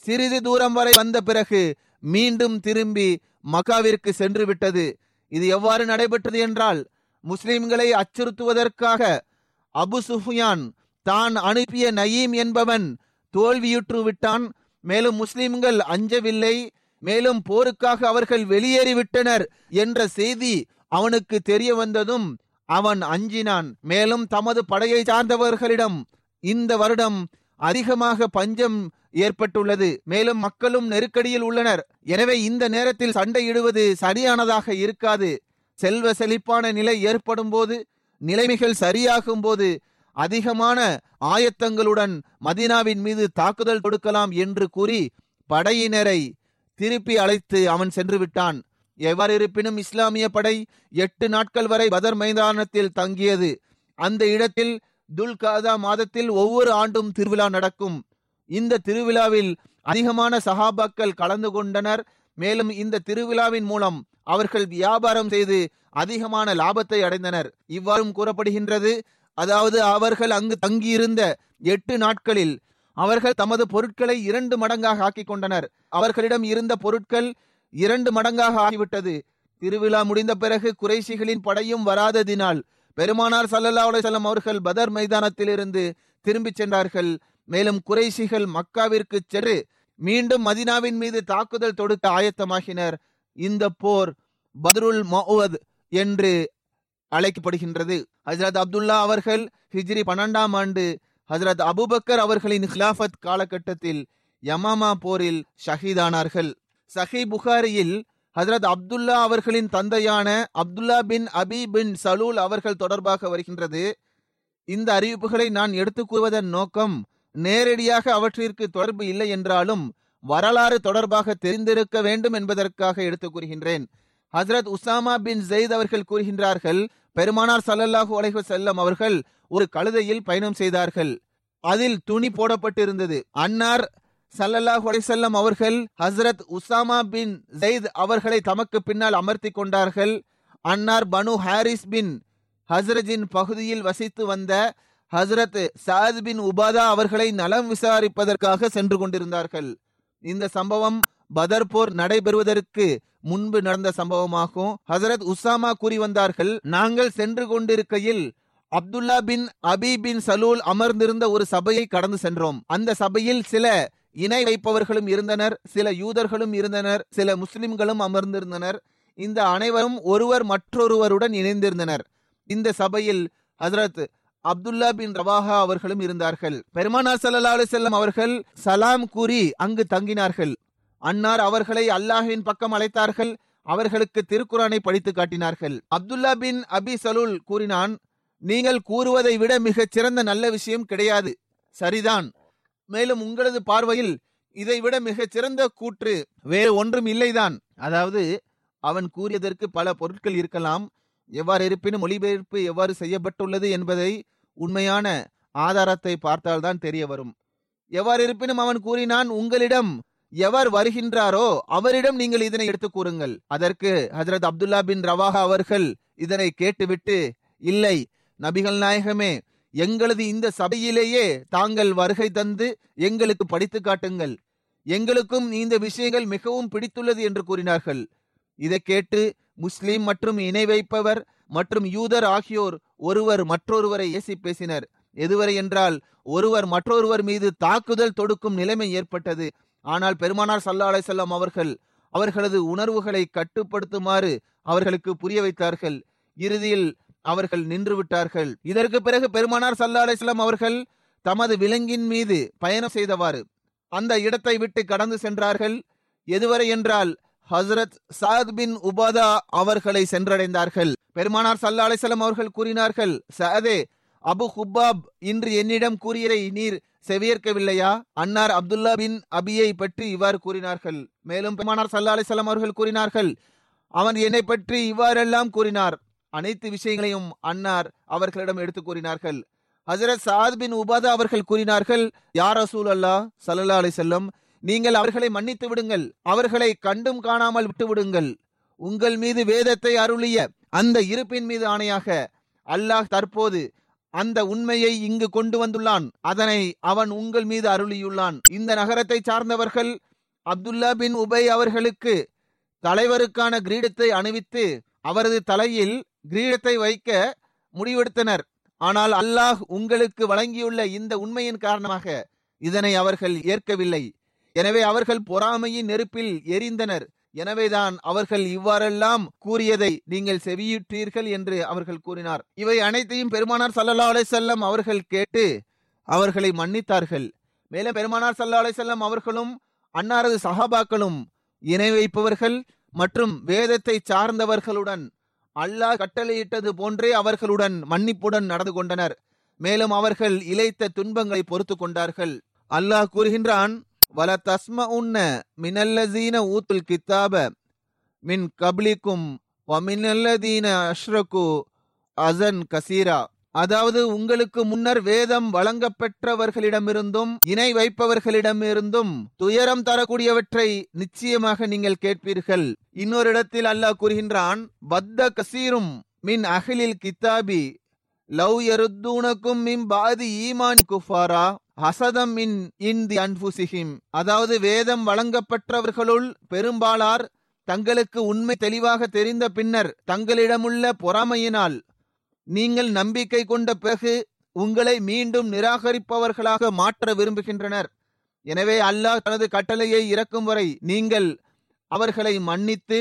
சிறிது தூரம் வரை வந்த பிறகு மீண்டும் திரும்பி மக்காவிற்கு சென்று விட்டது. இது எவ்வாறு நடைபெற்றது என்றால், முஸ்லிம்களை அச்சுறுத்துவதற்காக அபு சுஃபியான் தான் அனுப்பிய நயீம் என்பவன் தோல்வியுற்று விட்டான். மேலும் முஸ்லிம்கள் அஞ்சவில்லை, மேலும் போருக்காக அவர்கள் வெளியேறிவிட்டனர் என்ற செய்தி அவனுக்கு தெரிய வந்ததும் அவன் அஞ்சினான். மேலும் தமது படையை சார்ந்தவர்களிடம் இந்த வருடம் அதிகமாக பஞ்சம் ஏற்பட்டுள்ளது. மேலும் மக்களும் நெருக்கடியில் உள்ளனர். எனவே இந்த நேரத்தில் சண்டையிடுவது சரியானதாக இருக்காது. செல்வ செழிப்பான நிலை ஏற்படும் போது, நிலைமைகள் சரியாகும் போது அதிகமான ஆயத்தங்களுடன் மதீனாவின் மீது தாக்குதல் கொடுக்கலாம் என்று கூறி படையினரை திருப்பி அழைத்து அவன் சென்று விட்டான். எவ்வாறு இருப்பினும் இஸ்லாமிய படை எட்டு நாட்கள் வரை பதர் மைதானத்தில் தங்கியது. அந்த இடத்தில் துல்காதா மாதத்தில் ஒவ்வொரு ஆண்டும் திருவிழா நடக்கும். இந்த திருவிழாவில் அதிகமான சஹாபாக்கள் கலந்து கொண்டனர். மேலும் இந்த திருவிழாவின் மூலம் அவர்கள் வியாபாரம் செய்து அதிகமான லாபத்தை அடைந்தனர். இவ்வாறும் கூறப்படுகின்றது. அதாவது அவர்கள் அங்கு தங்கியிருந்த எட்டு நாட்களில் அவர்கள் தமது பொருட்களை இரண்டு மடங்காக ஆக்கி கொண்டனர். அவர்களிடம் இருந்த பொருட்கள் இரண்டு மடங்காக ஆகிவிட்டது. திருவிழா முடிந்த பிறகு குறைஷிகளின் படையும் வராததினால் பெருமானார் ஸல்லல்லாஹு அலைஹி வஸல்லம் அவர்கள் பதர் மைதானத்திலிருந்து திரும்பி சென்றார்கள். மேலும் குறைஷிகள் மக்காவிற்கு சென்று மீண்டும் மதினாவின் மீது தாக்குதல் தொடுக்க ஆயத்தமாகினர். இந்த போர் பத்ருல் மௌஅத் என்று அழைக்கப்படுகின்றது. ஹஜ்ரத் அப்துல்லா அவர்கள் ஹிஜ்ரி பன்னெண்டாம் ஆண்டு ஹஜ்ரத் அபுபக்கர் அவர்களின் ஹிலாஃபத் காலகட்டத்தில் யமாமா போரில் ஷஹீதானார்கள். சஹி புகாரியில் ஹஜ்ரத் அப்துல்லா அவர்களின் தந்தையான அப்துல்லா பின் அபி பின் சலூல் அவர்கள் தொடர்பாக வருகின்றது. இந்த அறிவிப்புகளை நான் எடுத்துக் கூறுவதன் நோக்கம் நேரடியாக அவற்றிற்கு தொடர்பு இல்லை என்றாலும் வரலாறு தொடர்பாக தெரிந்திருக்க வேண்டும் என்பதற்காக எடுத்துக் கூறுகின்றேன். ஹஜ்ரத் உசாமா பின் ஜெயித் அவர்கள் கூறுகின்றார்கள், பெருமானார் ஸல்லல்லாஹு அலைஹி வஸல்லம் அவர்கள் ஒரு கழுதையில் பயணம் செய்தார்கள். அதில் துணி போடப்பட்டிருந்தது. அன்னார் ஸல்லல்லாஹு அலைஹி வஸல்லம் அவர்கள் ஹஜ்ரத் உசாமா பின் ஜெயித் அவர்களை தமக்கு பின்னால் அமர்த்தி கொண்டார்கள். அன்னார் பனு ஹாரிஸ் பின் ஹஸ்ரஜின் பகுதியில் வசித்து வந்த ஹஜ்ரத் சாத் பின் உபாதா அவர்களை நலம் விசாரிப்பதற்காக சென்று கொண்டிருந்தார்கள். இந்த சம்பவம் பதர் போர் நடைபெறுவதற்கு முன்பு நடந்த சம்பவமாகும். ஹசரத் உசாமா கூறி வந்தார்கள், நாங்கள் சென்று கொண்டிருக்கையில் அப்துல்லா பின் அபி பின் சலூல் அமர்ந்திருந்த ஒரு சபையை கடந்து சென்றோம். அந்த சபையில் சில இணை வைப்பவர்களும் இருந்தனர், சில யூதர்களும் இருந்தனர், சில முஸ்லிம்களும் அமர்ந்திருந்தனர். இந்த அனைவரும் ஒருவர் மற்றொருவருடன் இணைந்திருந்தனர். இந்த சபையில் ஹஜ்ரத் அப்துல்லா பின் ரவாஹா அவர்களும் இருந்தார்கள். பெருமானார் ஸல்லல்லாஹு அலைஹி வஸல்லம் அவர்கள் சலாம் கூறி அங்கு தங்கினார்கள். அன்னார் அவர்களை அல்லாஹ்வின் பக்கம் அழைத்தார்கள். அவர்களுக்கு திருக்குரானை படித்து காட்டினார்கள். அப்துல்லா பின் அபி சலூல் கூறினான், நீங்கள் கூறுவதை விட மிகச் சிறந்த நல்ல விஷயம் கிடையாது, சரிதான். மேலும் உங்களது பார்வையில் இதைவிட மிகச் சிறந்த கூற்று வேறு ஒன்றும் இல்லைதான். அதாவது அவன் கூறியதற்கு பல பொருட்கள் இருக்கலாம். எவ்வாறு இருப்பினும் மொழிபெயர்ப்பு எவ்வாறு செய்யப்பட்டுள்ளது என்பதை உண்மையான ஆதாரத்தை பார்த்தால்தான் தெரிய வரும். எவ்வாறு இருப்பினும் அவன் கூறினான், உங்களிடம் எவர் வருகின்றாரோ அவரிடம் நீங்கள் இதனை எடுத்து கூறுங்கள். அதற்கு ஹஜ்ரத் அப்துல்லா பின் ரவாஹா அவர்கள் இதனை கேட்டுவிட்டு, இல்லை நபிகள் நாயகமே, எங்களது இந்த சபையிலேயே தாங்கள் வருகை தந்து எங்களுக்கு படித்து காட்டுங்கள், எங்களுக்கும் இந்த விஷயங்கள் மிகவும் பிடித்துள்ளது என்று கூறினார்கள். இதை கேட்டு முஸ்லீம் மற்றும் இணை வைப்பவர் மற்றும் யூதர் ஆகியோர் ஒருவர் மற்றொருவரை ஏசி பேசினர். எதுவரை என்றால் ஒருவர் மற்றொருவர் மீது தாக்குதல் தொடுக்கும் நிலைமை ஏற்பட்டது. ஆனால் பெருமானார் ஸல்லல்லாஹு அலைஹி வஸல்லம் அவர்கள் அவர்களது உணர்வுகளை கட்டுப்படுத்துமாறு அவர்களுக்கு புரிய வைத்தார்கள். இறுதியில் அவர்கள் நின்று விட்டார்கள். இதற்கு பிறகு பெருமானார் ஸல்லல்லாஹு அலைஹி வஸல்லம் அவர்கள் தமது விலங்கின் மீது பயணம் செய்தவாறு அந்த இடத்தை விட்டு கடந்து சென்றார்கள். எதுவரை என்றால் ஹசரத் சாத் பின் உபாதா அவர்களை சென்றடைந்தார்கள். பெருமானார் ஸல்லல்லாஹு அலைஹி வஸல்லம் அவர்கள் கூறினார்கள், சாதே, அபு ஹுபாப் இன்று என்னிடம் கூறியதை நீர் செவியேற்கவில்லையா? அன்னார் அப்துல்லா பின் அபியை பற்றி இவ்வாறு கூறினார்கள். மேலும் பெருமானார் ஸல்லல்லாஹு அலைஹி வஸல்லம் அவர்கள் கூறினார்கள், அவன் என்னை பற்றி இவ்வாறெல்லாம் கூறினார். அனைத்து விஷயங்களையும் அன்னார் அவர்களிடம் எடுத்து கூறினார்கள். ஹசரத் சாத் பின் உபாதா அவர்கள் கூறினார்கள், யா ரசூல் அல்லாஹ் ஸல்லல்லாஹு அலைஹி வஸல்லம், நீங்கள் அவர்களை மன்னித்து விடுங்கள், அவர்களை கண்டும் காணாமல் விட்டு விடுங்கள். உங்கள் மீது வேதத்தை அருளிய அந்த இருப்பின் மீது ஆணையாக, அல்லாஹ் தற்போது அந்த உண்மையை இங்கு கொண்டு வந்துள்ளான், அதனை அவன் உங்கள் மீது அருளியுள்ளான். இந்த நகரத்தை சார்ந்தவர்கள் அப்துல்லா பின் உபை அவர்களுக்கு தலைவருக்கான கிரீடத்தை அணிவித்து அவரது தலையில் கிரீடத்தை வைக்க முடிவெடுத்தனர். ஆனால் அல்லாஹ் உங்களுக்கு வழங்கியுள்ள இந்த உண்மையின் காரணமாக இதனை அவர்கள் ஏற்கவில்லை. எனவே அவர்கள் பொறாமையின் நெருப்பில் எரிந்தனர். எனவேதான் அவர்கள் இவ்வாறெல்லாம் கூறியதை நீங்கள் செவியுற்றீர்கள் என்று அவர்கள் கூறினார். இவை அனைத்தையும் பெருமானார் ஸல்லல்லாஹு அலைஹி வஸல்லம் அவர்கள் கேட்டு அவர்களை மன்னித்தார்கள். மேலும் பெருமானார் ஸல்லல்லாஹு அலைஹி வஸல்லம் அவர்களும் அன்னாரது சஹாபாக்களும் இணை வைப்பவர்கள் மற்றும் வேதத்தை சார்ந்தவர்களுடன் அல்லாஹ் கட்டளையிட்டது போன்றே அவர்களுடன் மன்னிப்புடன் நடந்து கொண்டனர். மேலும் அவர்கள் இழைத்த துன்பங்களை பொறுத்து கொண்டார்கள். அல்லாஹ் கூறுகின்றான், வல தஸ்ம உன்ன மினல்லதீன ஊத்துல் கித்தாப மின் கபிலிக்கும் வமினல்லதீன அஷ்ரகு அசன் கசீரா. அதாவது உங்களுக்கு முன்னர் வேதம் வழங்கப்பெற்றவர்களிடமிருந்தும் இணை வைப்பவர்களிடமிருந்தும் துயரம் தரக்கூடியவற்றை நிச்சயமாக நீங்கள் கேட்பீர்கள். இன்னொரு இடத்தில் அல்லாஹ் கூறுகின்றான், பத்த கசீரும் மின் அகிலில் கித்தாபி லவ் யருத்தூனக்கும் மின் பாதி ஈமான் குஃபாரா ஹசதம் மின் இந்தி அன்புசிஹிம். அதாவது வேதம் வழங்கப்பட்டவர்களுள் பெரும்பாலார் தங்களுக்கு உண்மை தெளிவாக தெரிந்த பின்னர் தங்களிடமுள்ள பொறாமையினால் நீங்கள் நம்பிக்கை கொண்ட பிறகு உங்களை மீண்டும் நிராகரிப்பவர்களாக மாற்ற விரும்புகின்றனர். எனவே அல்லாஹ் தனது கட்டளையை இறக்கும் வரை நீங்கள் அவர்களை மன்னித்து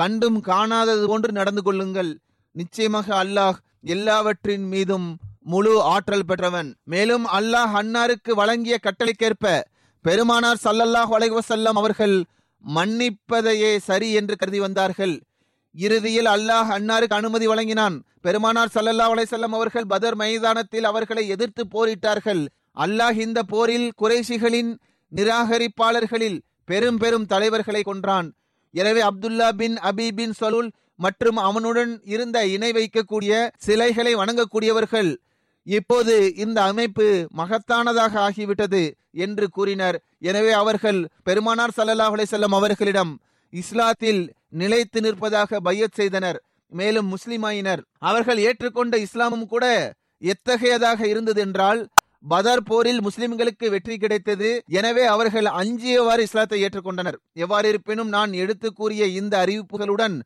கண்டும் காணாதது போன்று நடந்து கொள்ளுங்கள். நிச்சயமாக அல்லாஹ் எல்லாவற்றின் மீதும் முழு ஆற்றல் பெற்றவன். மேலும் அல்லாஹ் அன்னாருக்கு வழங்கிய கட்டளைக்கேற்ப பெருமானார் ஸல்லல்லாஹு அலைஹி வஸல்லம் அவர்கள் மன்னிப்பதையே சரி என்று கருதி வந்தார்கள். இறுதியில் அல்லாஹ் அன்னாருக்கு அனுமதி வழங்கினான். பெருமானார் ஸல்லல்லாஹு அலைஹி வஸல்லம் அவர்கள் பதர் மைதானத்தில் அவர்களை எதிர்த்து போரிட்டார்கள். அல்லாஹ் இந்த போரில் குறைஷிகளின் நிராகரிப்பாளர்களில் பெரும் பெரும் தலைவர்களை கொன்றான். எனவே அப்துல்லா பின் அபி பின் சலூல் மற்றும் அவனுடன் இருந்த இணை வைக்கக்கூடிய சிலைகளை வணங்கக்கூடியவர்கள் இப்போது இந்த அமைப்பு மகத்தானதாக ஆகிவிட்டது என்று கூறினர். எனவே அவர்கள் பெருமானார் ஸல்லல்லாஹு அலைஹி வஸல்லம் அவர்களிடம் இஸ்லாத்தில் நிலைத்து நிற்பதாக பையத் செய்தனர். மேலும் முஸ்லிமாயினர். அவர்கள் ஏற்றுக்கொண்ட இஸ்லாமும் கூட எத்தகையதாக இருந்தது என்றால், பதர் போரில் முஸ்லிம்களுக்கு வெற்றி கிடைத்தது. எனவே அவர்கள் அஞ்சியவாறு இஸ்லாத்தை ஏற்றுக்கொண்டனர். எவ்வாறு இருப்பினும் நான் எடுத்து கூறிய இந்த அறிவிப்புகளுடன்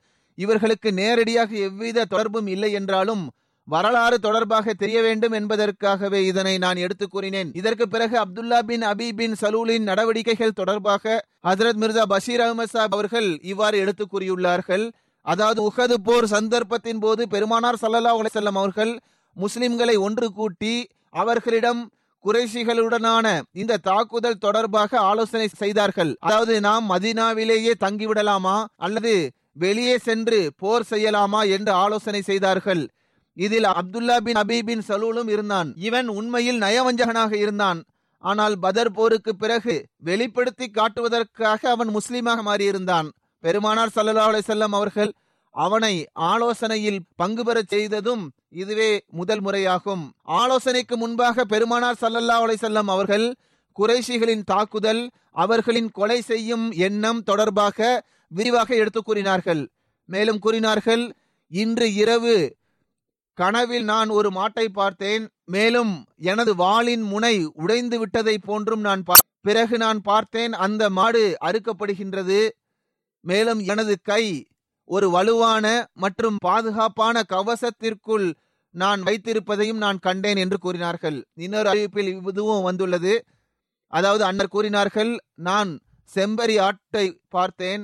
இவர்களுக்கு நேரடியாக எவ்வித தொடர்பும் இல்லை என்றாலும் வரலாறு தொடர்பாக தெரிய வேண்டும் என்பதற்காகவே இதனை நான் எடுத்து கூறினேன். இதற்கு பிறகு அப்துல்லா பின் அபி பின் சலூலின் நடவடிக்கைகள் தொடர்பாக ஹஜ்ரத் மிர்சா பஷீர் அஹ்மத் சாஹிப் அவர்கள் இவ்வாறு எடுத்து கூறியுள்ளார்கள். அதாவது உஹது போர் சந்தர்ப்பத்தின் போது பெருமானார் ஸல்லல்லாஹு அலைஹி வஸல்லம் அவர்கள் முஸ்லிம்களை ஒன்று கூட்டி அவர்களிடம் குறைஷிகளுடனான இந்த தாக்குதல் தொடர்பாக ஆலோசனை செய்தார்கள். அதாவது நாம் மதீனாவிலேயே தங்கிவிடலாமா அல்லது வெளியே சென்று போர் செய்யலாமா என்று ஆலோசனை செய்தார்கள். இதில் அப்துல்லா பின் அபீ பின் சலூலும் இருந்தான். இவன் உண்மையில் நயவஞ்சகனாக இருந்தான். ஆனால் பதர் போருக்கு பிறகு வெளிப்படுத்தி காட்டுவதற்காக அவன் முஸ்லீமாக மாறியிருந்தான். பெருமானார் ஸல்லல்லாஹு அலைஹி வஸல்லம் அவர்கள் அவனை ஆலோசனையில் பங்கு பெற செய்ததும் இதுவே முதல் முறையாகும். ஆலோசனைக்கு முன்பாக பெருமானார் ஸல்லல்லாஹு அலைஹி வஸல்லம் அவர்கள் குறைஷிகளின் தாக்குதல், அவர்களின் கொலை செய்யும் எண்ணம் தொடர்பாக விரிவாக எடுத்து கூறினார்கள். மேலும் கூறினார்கள், இன்று இரவு கனவில் நான் ஒரு மாட்டை பார்த்தேன். மேலும் எனது வாளின் முனை உடைந்து விட்டதை போன்றும் நான் பிறகு நான் பார்த்தேன் அந்த மாடு அறுக்கப்படுகின்றது. மேலும் எனது கை ஒரு வலுவான மற்றும் பாதுகாப்பான கவசத்திற்குள் நான் வைத்திருப்பதையும் நான் கண்டேன் என்று கூறினார்கள். இன்னொரு அறிவிப்பில் இதுவும் வந்துள்ளது. அதாவது அன்னர் கூறினார்கள், நான் செம்பரி ஆட்டை பார்த்தேன்,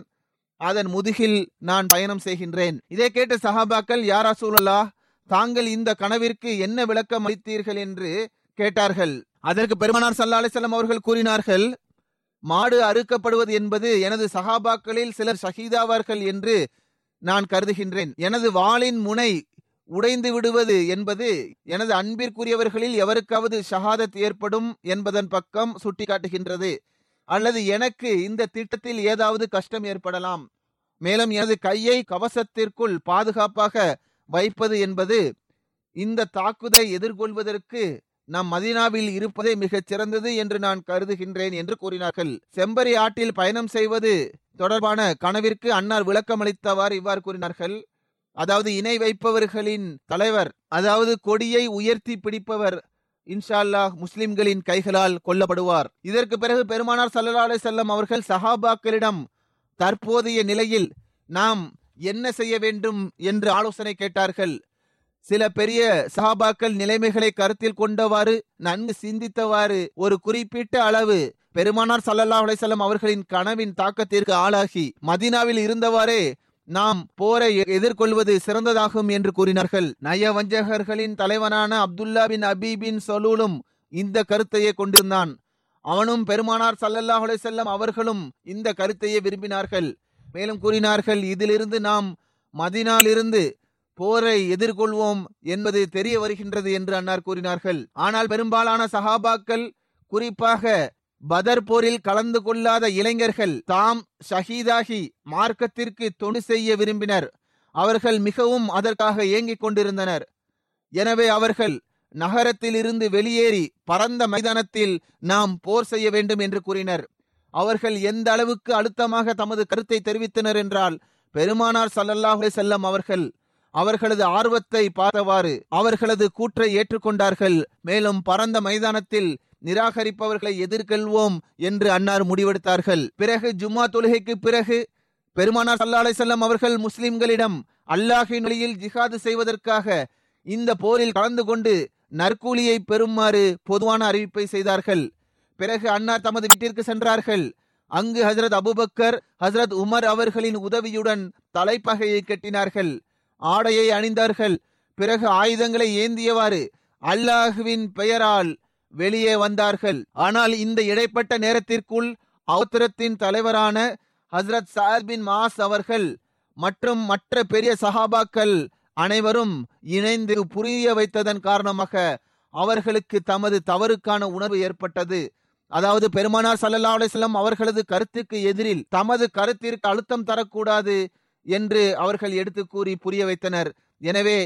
அதன் முதுகில் நான் பயணம் செய்கின்றேன். இதை கேட்ட சஹாபாக்கள், யா ரசூலல்லாஹ், தாங்கள் இந்த கனவிற்கு என்ன விளக்கம் அளித்தீர்கள் என்று கேட்டார்கள். அதற்கு பெருமானார் ஸல்லல்லாஹு அலைஹி வஸல்லம் அவர்கள் கூறினார்கள், மாடு அறுக்கப்படுவது என்பது எனது சஹாபாக்களில் சிலர் ஷஹீதாவார்கள் என்று நான் கருதுகின்றேன். எனது வாளின் முனை உடைந்து விடுவது என்பது எனது அன்பிற்குரியவர்களில் எவருக்காவது ஷஹாதத் ஏற்படும் என்பதன் பக்கம் சுட்டிக்காட்டுகின்றது. அல்லது எனக்கு இந்த திட்டத்தில் ஏதாவது கஷ்டம் ஏற்படலாம். மேலும் எனது கையை கவசத்திற்குள் பாதுகாப்பாக வைப்பது என்பது இந்த தாக்குதலை எதிர்கொள்வதற்கு நம் மதீனாவில் இருப்பதே மிகச் சிறந்தது என்று நான் கருதுகின்றேன் என்று கூறினார்கள். செம்பரி ஆற்றில் பயணம் செய்வது தொடர்பான கனவிற்கு அன்னார் விளக்கமளித்தவாறு இவ்வாறு கூறினார்கள். அதாவது இணை வைப்பவர்களின் தலைவர், அதாவது கொடியை உயர்த்தி பிடிப்பவர் இன்ஷா அல்லாஹ் முஸ்லிம்களின் கைகளால் கொல்லப்படுவார். இதற்கு பிறகு பெருமானார் ஸல்லல்லாஹு அலைஹி வஸல்லம் அவர்கள் சஹாபாக்களிடம் தற்போதைய நிலையில் நாம் என்ன செய்ய வேண்டும் என்று ஆலோசனை கேட்டார்கள். சில பெரிய சஹாபாக்கள் நிலைமைகளை கருத்தில் கொண்டவாறு நன்கு சிந்தித்தவாறு ஒரு குறிப்பிட்ட அளவு பெருமானார் ஸல்லல்லாஹு அலைஹி வஸல்லம் அவர்களின் கனவின் தாக்கத்திற்கு ஆளாகி மதீனாவில் இருந்தவாறே நாம் போரை எதிர்கொள்வது சிறந்ததாகும் என்று கூறினார்கள். நய வஞ்சகர்களின் தலைவனான அப்துல்லா பின் அபீ பின் சலூலும் இந்த கருத்தையே கொண்டிருந்தான். அவனும் பெருமானார் ஸல்லல்லாஹு அலைஹி வஸல்லம் அவர்களும் இந்த கருத்தையே விரும்பினார்கள். மேலும் கூறினார்கள், இதிலிருந்து நாம் மதீனாவிலிருந்து போரை எதிர்கொள்வோம் என்பது தெரிய வருகின்றது என்று அன்னார் கூறினார்கள். ஆனால் பெரும்பாலான சஹாபாக்கள், குறிப்பாக பதர் போரில் கலந்து கொள்ளாத இளைஞர்கள், தாம் ஷஹீதாகி மார்க்கத்திற்கு தொண்டு செய்ய விரும்பினர். அவர்கள் மிகவும் அதற்காக ஏங்கிக் கொண்டிருந்தனர். எனவே அவர்கள் நகரத்தில் இருந்து வெளியேறி பரந்த மைதானத்தில் நாம் போர் செய்ய வேண்டும் என்று கூறினர். அவர்கள் எந்த அளவுக்கு அழுத்தமாக தமது கருத்தை தெரிவித்தனர் என்றால், பெருமானார் ஸல்லல்லாஹு அலைஹி வஸல்லம் அவர்கள் அவர்களது ஆர்வத்தை பார்த்தவாறு அவர்களது கூற்றை ஏற்றுக்கொண்டார்கள். மேலும் பரந்த மைதானத்தில் நிராகரிப்பவர்களை எதிர்கொள்வோம் என்று அன்னார் முடிவெடுத்தார்கள். பிறகு ஜும்மா தொழுகைக்கு பிறகு பெருமானார் ஸல்லல்லாஹு அலைஹி வஸல்லம் அவர்கள் முஸ்லிம்களிடம் அல்லாஹ்வின் வழியில் ஜிஹாது செய்வதற்காக இந்த போரில் கலந்து கொண்டு நற்கூலியை பெறுமாறு பொதுவான அறிவிப்பை செய்தார்கள். பிறகு அன்னார் தமது வீட்டிற்கு சென்றார்கள். அங்கு ஹஜரத் அபூபக்கர், ஹஜரத் உமர் அவர்களின் உதவியுடன் தலைப்பகையை கட்டினார்கள், ஆடையை அணிந்தார்கள். பிறகு ஆயுதங்களை ஏந்தியவாறு அல்லாஹ்வின் பெயரால் வெளியே வந்தார்கள். ஆனால் இந்த இடைப்பட்ட நேரத்திற்குள் அவுத்திரத்தின் தலைவரான ஹஜரத் சஅத் பின் மாஸ் அவர்கள் மற்றும் மற்ற பெரிய சஹாபாக்கள் அனைவரும் இணைந்து புரிய வைத்ததன் காரணமாக அவர்களுக்கு தமது தவறுக்கான உணர்வு ஏற்பட்டது. அதாவது பெருமானார் ஸல்லல்லாஹு அலைஹி வஸல்லம் அவர்களது கருத்துக்கு எதிரில் தமது கருத்திற்கு அழுத்தம் தரக்கூடாது என்று அவர்கள் எடுத்து கூறி புரிய வைத்தனர். எனவே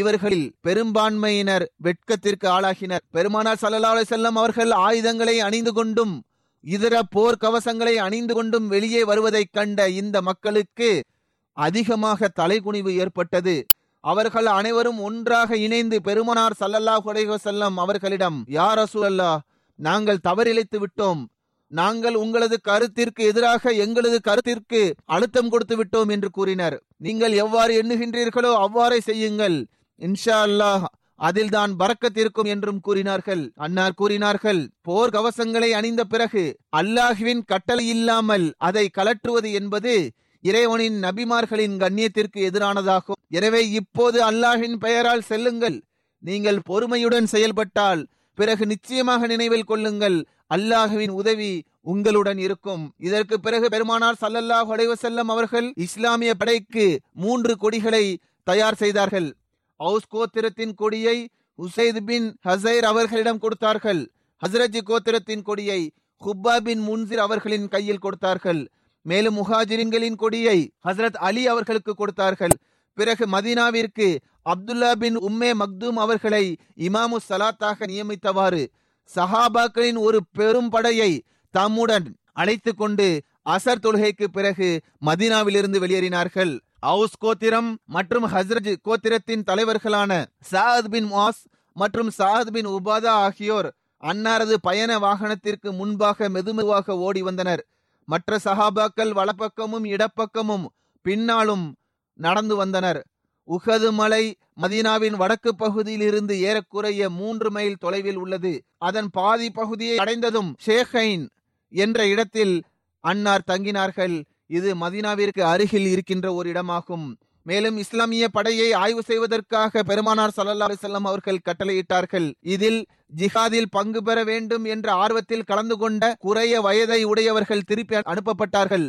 இவர்களில் பெரும்பான்மையினர் வெட்கத்திற்கு ஆளாகினர். பெருமானார் ஸல்லல்லாஹு அலைஹி வஸல்லம் அவர்கள் ஆயுதங்களை அணிந்து கொண்டும் இதர போர் கவசங்களை அணிந்து கொண்டும் வெளியே வருவதைக் கண்ட இந்த மக்களுக்கு அதிகமாக தலைகுனிவு ஏற்பட்டது. அவர்கள் அனைவரும் ஒன்றாக இணைந்து பெருமானார் ஸல்லல்லாஹு அலைஹி வஸல்லம் அவர்களிடம், யா ரசூலல்லாஹ், நாங்கள் தவறிழைத்து விட்டோம், நாங்கள் உங்களது கருத்திற்கு எதிராக எங்களது கருத்திற்கு அழுத்தம் கொடுத்து விட்டோம் என்று கூறினர். நீங்கள் எவ்வாறு எண்ணுகின்றீர்களோ அவ்வாறே செய்யுங்கள், இன்ஷா அல்லாஹ் அதில் தான் பரக்கத் இருக்கும் என்றும் கூறினார்கள். அன்னார் கூறினார்கள், போர் கவசங்களை அணிந்த பிறகு அல்லாஹ்வின் கட்டளை இல்லாமல் அதை கலற்றுவது என்பது இறைவனின் நபிமார்களின் கண்ணியத்திற்கு எதிரானதாகும். எனவே இப்போது அல்லாஹின் பெயரால் செல்லுங்கள். நீங்கள் பொறுமையுடன் செயல்பட்டால் பிறகு நிச்சயமாக நினைவில் கொள்ளுங்கள், அல்லாஹுவின் உதவி உங்களுடன் இருக்கும். இதற்கு பிறகு பெருமானார் ஸல்லல்லாஹு அலைஹி வஸல்லம் அவர்கள் இஸ்லாமிய படைக்கு மூன்று கொடிகளை தயார் செய்தார்கள். ஔஸ் கோத்திரத்தின் கொடியை உசைத் பின் ஹசைர் அவர்களிடம் கொடுத்தார்கள். ஹஸ்ரஜி கோத்திரத்தின் கொடியை ஹுப்பா பின் முன்சிர் அவர்களின் கையில் கொடுத்தார்கள். மேலும் முஹாஜிரின்களின் கொடியை ஹசரத் அலி அவர்களுக்கு கொடுத்தார்கள். பிறகு மதீனாவிற்கு அப்துல்லா பின் உம்மே மக்தூம் அவர்களை இமாமு சலாத்தாக நியமித்தவாறு சஹாபாக்களின் ஒரு பெரும் படையை தம்முடன் அழைத்து கொண்டு அசர் தொழுகைக்கு பிறகு மதீனாவிலிருந்து வெளியேறினார்கள். அவுஸ் கோத்திரம் மற்றும் ஹஸ்ரஜ் கோத்திரத்தின் தலைவர்களான சாத் பின் முஆஸ் மற்றும் சாத் பின் உபாதா ஆகியோர் அன்னாரது பயண வாகனத்திற்கு முன்பாக மெதுமெதுவாக ஓடி வந்தனர். மற்ற சஹாபாக்கள் வலப்பக்கமும் இடப்பக்கமும் பின்னாலும் நடந்து வந்தனர். உஹது மலை மதீனாவின் வடக்கு பகுதியில் இருந்து ஏறக்குறைய மூன்று மைல் தொலைவில் உள்ளது. அதன் பாதி பகுதியை அடைந்ததும் ஷேகைன் என்ற இடத்தில் அன்னார் தங்கினார்கள். இது மதீனாவிற்கு அருகில் இருக்கின்ற ஒரு இடமாகும். மேலும் இஸ்லாமிய படையை ஆய்வு செய்வதற்காக பெருமானார் ஸல்லல்லாஹு அலைஹி வஸல்லம் அவர்கள் கட்டளையிட்டார்கள். இதில் ஜிஹாதில் பங்கு பெற வேண்டும் என்ற ஆர்வத்தில் கலந்து கொண்ட குறைய வயதை உடையவர்கள் திருப்பி அனுப்பப்பட்டார்கள்.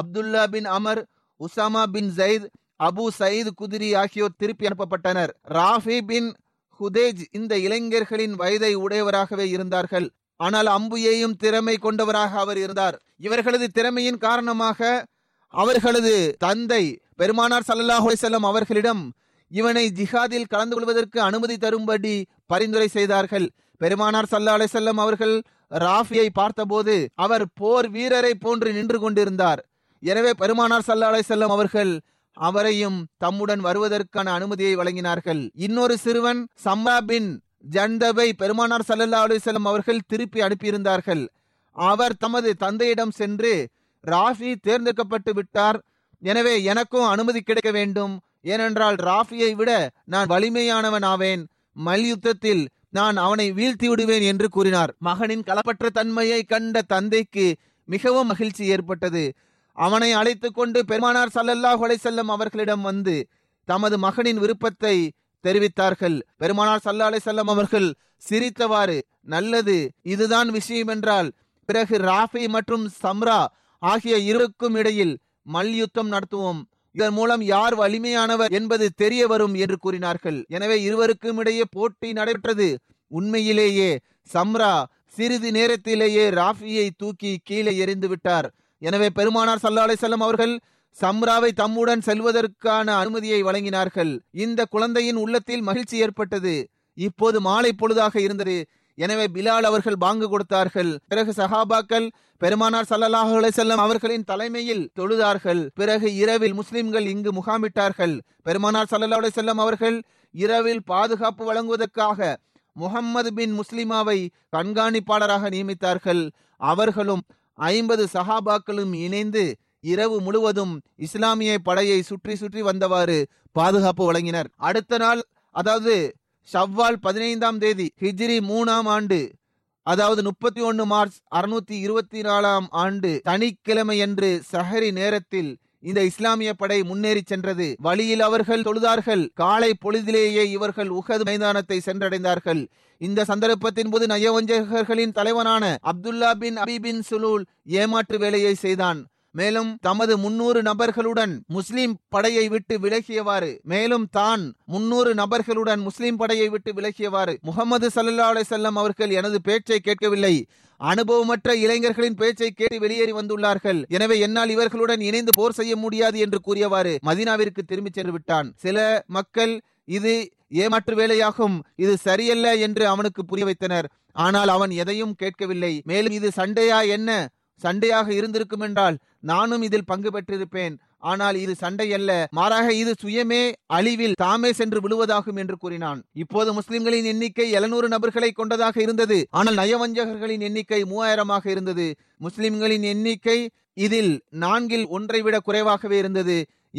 Abdullah bin Amr, Usama bin Zayd, Abu Saeed Khudri ஆகியோர் திருப்பி அனுப்பப்பட்டனர். ராஃபி பின் ஹுதேஜ் இந்த இளைஞர்களின் வயதை உடையவராகவே இருந்தார்கள். ஆனால் அம்பு ஏயும் திறமை கொண்டவராக அவர் இருந்தார். இவர்களது திறமையின் காரணமாக அவர்களது தந்தை பெருமானார் ஸல்லல்லாஹு அலைஹி வஸல்லம் அவர்களிடம் இவனை ஜிஹாதில் கலந்து கொள்வதற்கு அனுமதி தரும்படி பரிந்துரை செய்தார்கள். பெருமானார் ஸல்லல்லாஹு அலைஹி வஸல்லம் அவர்கள் ராஃபியை பார்த்தபோது அவர் போர் வீரரை போன்று நின்று கொண்டிருந்தார். எனவே பெருமானார் ஸல்லல்லாஹு அலைஹி வஸல்லம் அவர்கள் அவரையும் தம்முடன் வருவதற்கான அனுமதியை வழங்கினார்கள். இன்னொரு சிறுவன் சம்ரா பின் ஜந்தபை பெருமானார் ஸல்லல்லாஹு அலைஹி வஸல்லம் அவர்கள் திருப்பி அனுப்பியிருந்தார்கள். அவர் தமது தந்தையிடம் சென்று, ராஃபி தேர்ந்தெடுக்கப்பட்டு விட்டார், எனவே எனக்கும் அனுமதி கிடைக்க வேண்டும், ஏனென்றால் ராஃபியை விட நான் வலிமையானவன் ஆவேன், மல்யுத்தத்தில் நான் அவனை வீழ்த்தி விடுவேன் என்று கூறினார். மகனின் களப்பற்ற தன்மையை கண்ட தந்தைக்கு மிகவும் மகிழ்ச்சி ஏற்பட்டது. அவனை அழைத்து கொண்டு பெருமானார் ஸல்லல்லாஹு அலைஹி வஸல்லம் அவர்களிடம் வந்து தமது மகனின் விருப்பத்தை தெரிவித்தார்கள். பெருமானார் ஸல்லல்லாஹு அலைஹி வஸல்லம் அவர்கள் சிரித்தவாறு, நல்லது, இதுதான் விஷயம் என்றால் பிறகு ராஃபி மற்றும் சம்ரா ஆகிய இருவருக்கும் இடையில் மல்யுத்தம் நடத்துவோம், இதன் மூலம் யார் வலிமையானவர் என்பது தெரிய வரும் என்று கூறினார்கள். எனவே இருவருக்கும் இடையே போட்டி நடைபெற்றது. உண்மையிலேயே சம்ரா சிறிது நேரத்திலேயே ராஃபியை தூக்கி கீழே எறிந்து விட்டார். எனவே பெருமானார் ஸல்லல்லாஹு அலைஹி வஸல்லம் அவர்கள் சம்ராவை தம்முடன் செல்வதற்கான அனுமதியை வழங்கினார்கள். இந்த குழந்தையின் உள்ளத்தில் மகிழ்ச்சி ஏற்பட்டது. இப்போது மாலை பொழுதாக இருந்தது. எனவே பிலால் அவர்கள் பாங்கு கொடுத்தார்கள். பிறகு சஹாபாக்கள் பெருமானார் ஸல்லல்லாஹு அலைஹி வஸல்லம் அவர்களின் தலைமையில் தொழுதார்கள். பிறகு இரவில் முஸ்லிம்கள் இங்கு முகாமிட்டார்கள். பெருமானார் ஸல்லல்லாஹு அலைஹி வஸல்லம் அவர்கள் இரவில் பாதுகாப்பு வழங்குவதற்காக முஹம்மது பின் முஸ்லிமாவை கண்காணிப்பாளராக நியமித்தார்கள். அவர்களும் ஐம்பது சஹாபாக்களும் இணைந்து இரவு முழுவதும் இஸ்லாமிய படையை சுற்றி சுற்றி வந்தவாறு பாதுகாப்பு வழங்கினர். அடுத்த நாள், அதாவது ஷவ்வால் பதினைந்தாம் தேதி ஹிஜ்ரி மூணாம் ஆண்டு, அதாவது முப்பத்தி ஒன்று மார்ச் அறுநூத்தி இருபத்தி நாலாம் ஆண்டு சனிக்கிழமையன்று சஹரி நேரத்தில் இந்த இஸ்லாமிய படை முன்னேறி சென்றது. வழியில் அவர்கள் தொழுதார்கள். காலை பொழுதிலேயே இவர்கள் உஹது மைதானத்தை சென்றடைந்தார்கள். இந்த சந்தர்ப்பத்தின் போது நயவஞ்சகர்களின் தலைவனான அப்துல்லா பின் அபி பின் சுலூல் ஏமாற்று வேலையை செய்தான். மேலும் தமது முன்னூறு நபர்களுடன் முஸ்லிம் படையை விட்டு விலகியவாறு மேலும் தான் முன்னூறு நபர்களுடன் முஸ்லிம் படையை விட்டு விலகியவாறு முகமது ஸல்லல்லாஹு அலைஹி வஸல்லம் அவர்கள் எனது பேச்சை கேட்கவில்லை, அனுபவமற்ற இளைஞர்களின் பேச்சை கேட்டு வெளியேறி வந்துள்ளார்கள், எனவே என்னால் இவர்களுடன் இணைந்து போர் செய்ய முடியாது என்று கூறியவாறு மதீனாவிற்கு திரும்பி சென்று விட்டான். சில மக்கள் இது ஏமாற்று வேலையாகும், இது சரியல்ல என்று அவனுக்கு புரிய வைத்தனர். ஆனால் அவன் எதையும் கேட்கவில்லை. மேலும் இது சண்டையா என்ன, சண்டையாக இருந்திருக்கும் என்றால் நானும் இதில் பங்கு பெற்றிருப்பேன், ஆனால் இது சண்டை அல்ல, மாறாக இது சுயமே அழிவில் தாமே சென்று விழுவதாகும் என்று கூறினான். இப்போது முஸ்லிம்களின் எண்ணிக்கை எழுநூறு நபர்களை கொண்டதாக இருந்தது. ஆனால் நயவஞ்சகர்களின் எண்ணிக்கை மூவாயிரமாக இருந்தது. முஸ்லிம்களின் எண்ணிக்கை இதில் நான்கில் ஒன்றை விட குறைவாகவே இருந்தது.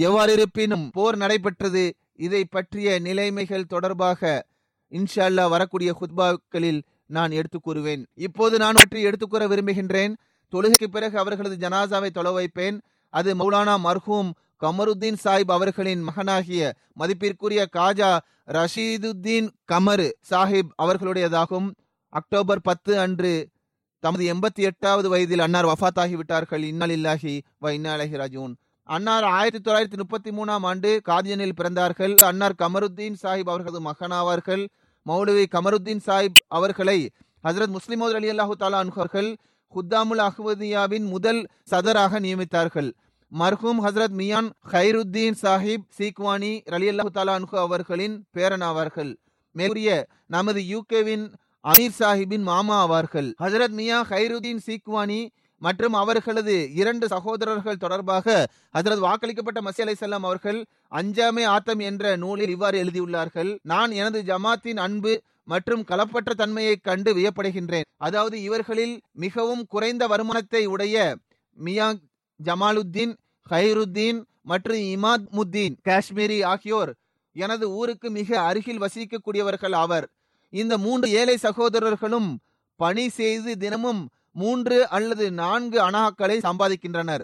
எவ்வாறு இருப்பினும் போர் நடைபெற்றது. இதை பற்றிய நிலைமைகள் தொடர்பாக இன்ஷா அல்லாஹ் வரக்கூடிய ஹுத்பாக்களில் நான் எடுத்துக் கூறுவேன். இப்போது நான் பற்றி எடுத்துக்கூற விரும்புகின்றேன். தொழுகைக்கு பிறகு அவர்களது ஜனாசாவை தொலை வைப்பேன். அது மௌலானா மர்ஹூம் கமருத்தீன் சாஹிப் அவர்களின் மகனாகிய மதிப்பிற்குரிய காஜா ரஷீதுத்தீன் கமர் சாஹிப் அவர்களுடையதாகும். அக்டோபர் பத்து அன்று தமது எண்பத்தி எட்டாவது வயதில் அன்னார் வஃபாத்தாகிவிட்டார்கள். இன்னாலில்லாஹி வ இன்னா இலைஹி ராஜிஊன். அன்னார் ஆயிரத்தி தொள்ளாயிரத்தி முப்பத்தி மூணாம் ஆண்டு காதியனில் பிறந்தார்கள். அன்னார் கமருத்தீன் சாஹிப் அவர்களது மகனாவார்கள். மௌலவி கமருத்தீன் சாஹிப் அவர்களை ஹசரத் முஸ்லிம் மௌது அலி அல்லாஹு தாலா அன்ஹர்கள் ஹுத்தாமுல் அஹ்மதியாவின் முதல் சதராக நியமித்தார்கள். மர்ஹூம் ஹசரத் மியான் ஹைருத்தீன் சாஹிப் சீக்வானி அலி அல்லாஹு தாலா அன்ஹு அவர்களின் பேரனாவார்கள். மேற்கூறிய நமது யூகேவின் அமீர் சாஹிப்பின் மாமா ஆவார்கள். ஹசரத் மியா ஹைருத்தீன் சீக்வானி மற்றும் அவர்களது இரண்டு சகோதரர்கள் தொடர்பாக ஹசரத் வாக்களிக்கப்பட்ட மஸீஹ் அலைஹிஸ்ஸலாம் அவர்கள் அஞ்சாமே ஆத்தம் என்ற நூலில் இவ்வாறு எழுதியுள்ளார்கள். நான் எனது ஜமாத்தின் அன்பு மற்றும் களப்பற்ற தன்மையை கண்டு வியப்படுகின்றேன். அதாவது இவர்களில் மிகவும் குறைந்த வருமானத்தை உடைய மியா ஜமாலுத்தீன் ஹைருத்தீன் மற்றும் இமாத்முத்தீன் காஷ்மீரி ஆகியோர் எனது ஊருக்கு மிக அருகில் வசிக்கக்கூடியவர்கள் ஆவர். இந்த மூன்று ஏழை சகோதரர்களும் பணி செய்து தினமும் மூன்று அல்லது நான்கு அனாக்களை சம்பாதிக்கின்றனர்.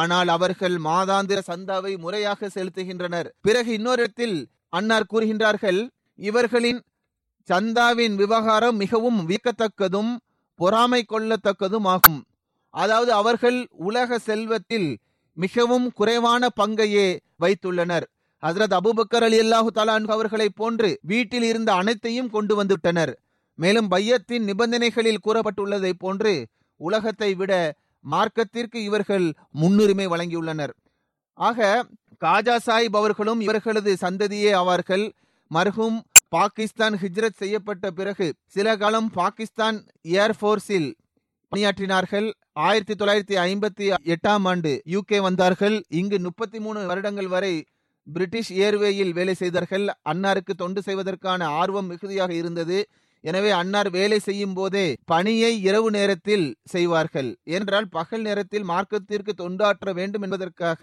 ஆனால் அவர்கள் மாதாந்திர சந்தாவை முறையாக செலுத்துகின்றனர். பிறகு இன்னொரு இடத்தில் அன்னார் கூறுகின்றார்கள், இவர்களின் சந்தாவின் விவகாரம் மிகவும் வியக்கத்தக்கதும் பொறாமை கொள்ளத்தக்கதும் ஆகும். அதாவது அவர்கள் உலக செல்வத்தில் மிகவும் குறைவான பங்கையே வைத்துள்ளனர். ஹசரத் அபூபக்கர் அலி அல்லாஹு தஆலா அன்ஹு அவர்களை போன்று வீட்டில் இருந்த அனைத்தையும் கொண்டு வந்துவிட்டனர். மேலும் பையத்தின் நிபந்தனைகளில் கூறப்பட்டுள்ளதை போன்று உலகத்தை விட மார்க்கத்திற்கு இவர்கள் முன்னுரிமை வழங்கியுள்ளனர். ஆக காஜா சாஹிப் அவர்களும் இவர்களது சந்ததியே ஆவார்கள். மர்ஹூம் பாகிஸ்தான் ஹிஜ்ரத் செய்யப்பட்ட பிறகு சில காலம் பாகிஸ்தான் ஏர்போர்ஸில் பணியாற்றினார்கள். ஆயிரத்தி தொள்ளாயிரத்தி ஐம்பத்தி எட்டாம் ஆண்டு யூகே வந்தார்கள். இங்கு முப்பத்தி மூணு வருடங்கள் வரை பிரிட்டிஷ் ஏர்வேயில் வேலை செய்தார்கள். அன்னாருக்கு தொண்டு செய்வதற்கான ஆர்வம் மிகுதியாக இருந்தது. எனவே அன்னார் வேலை செய்யும் போதே பணியை இரவு நேரத்தில் செய்வார்கள். என்றால் பகல் நேரத்தில் மார்க்கத்திற்கு தொண்டாற்ற வேண்டும் என்பதற்காக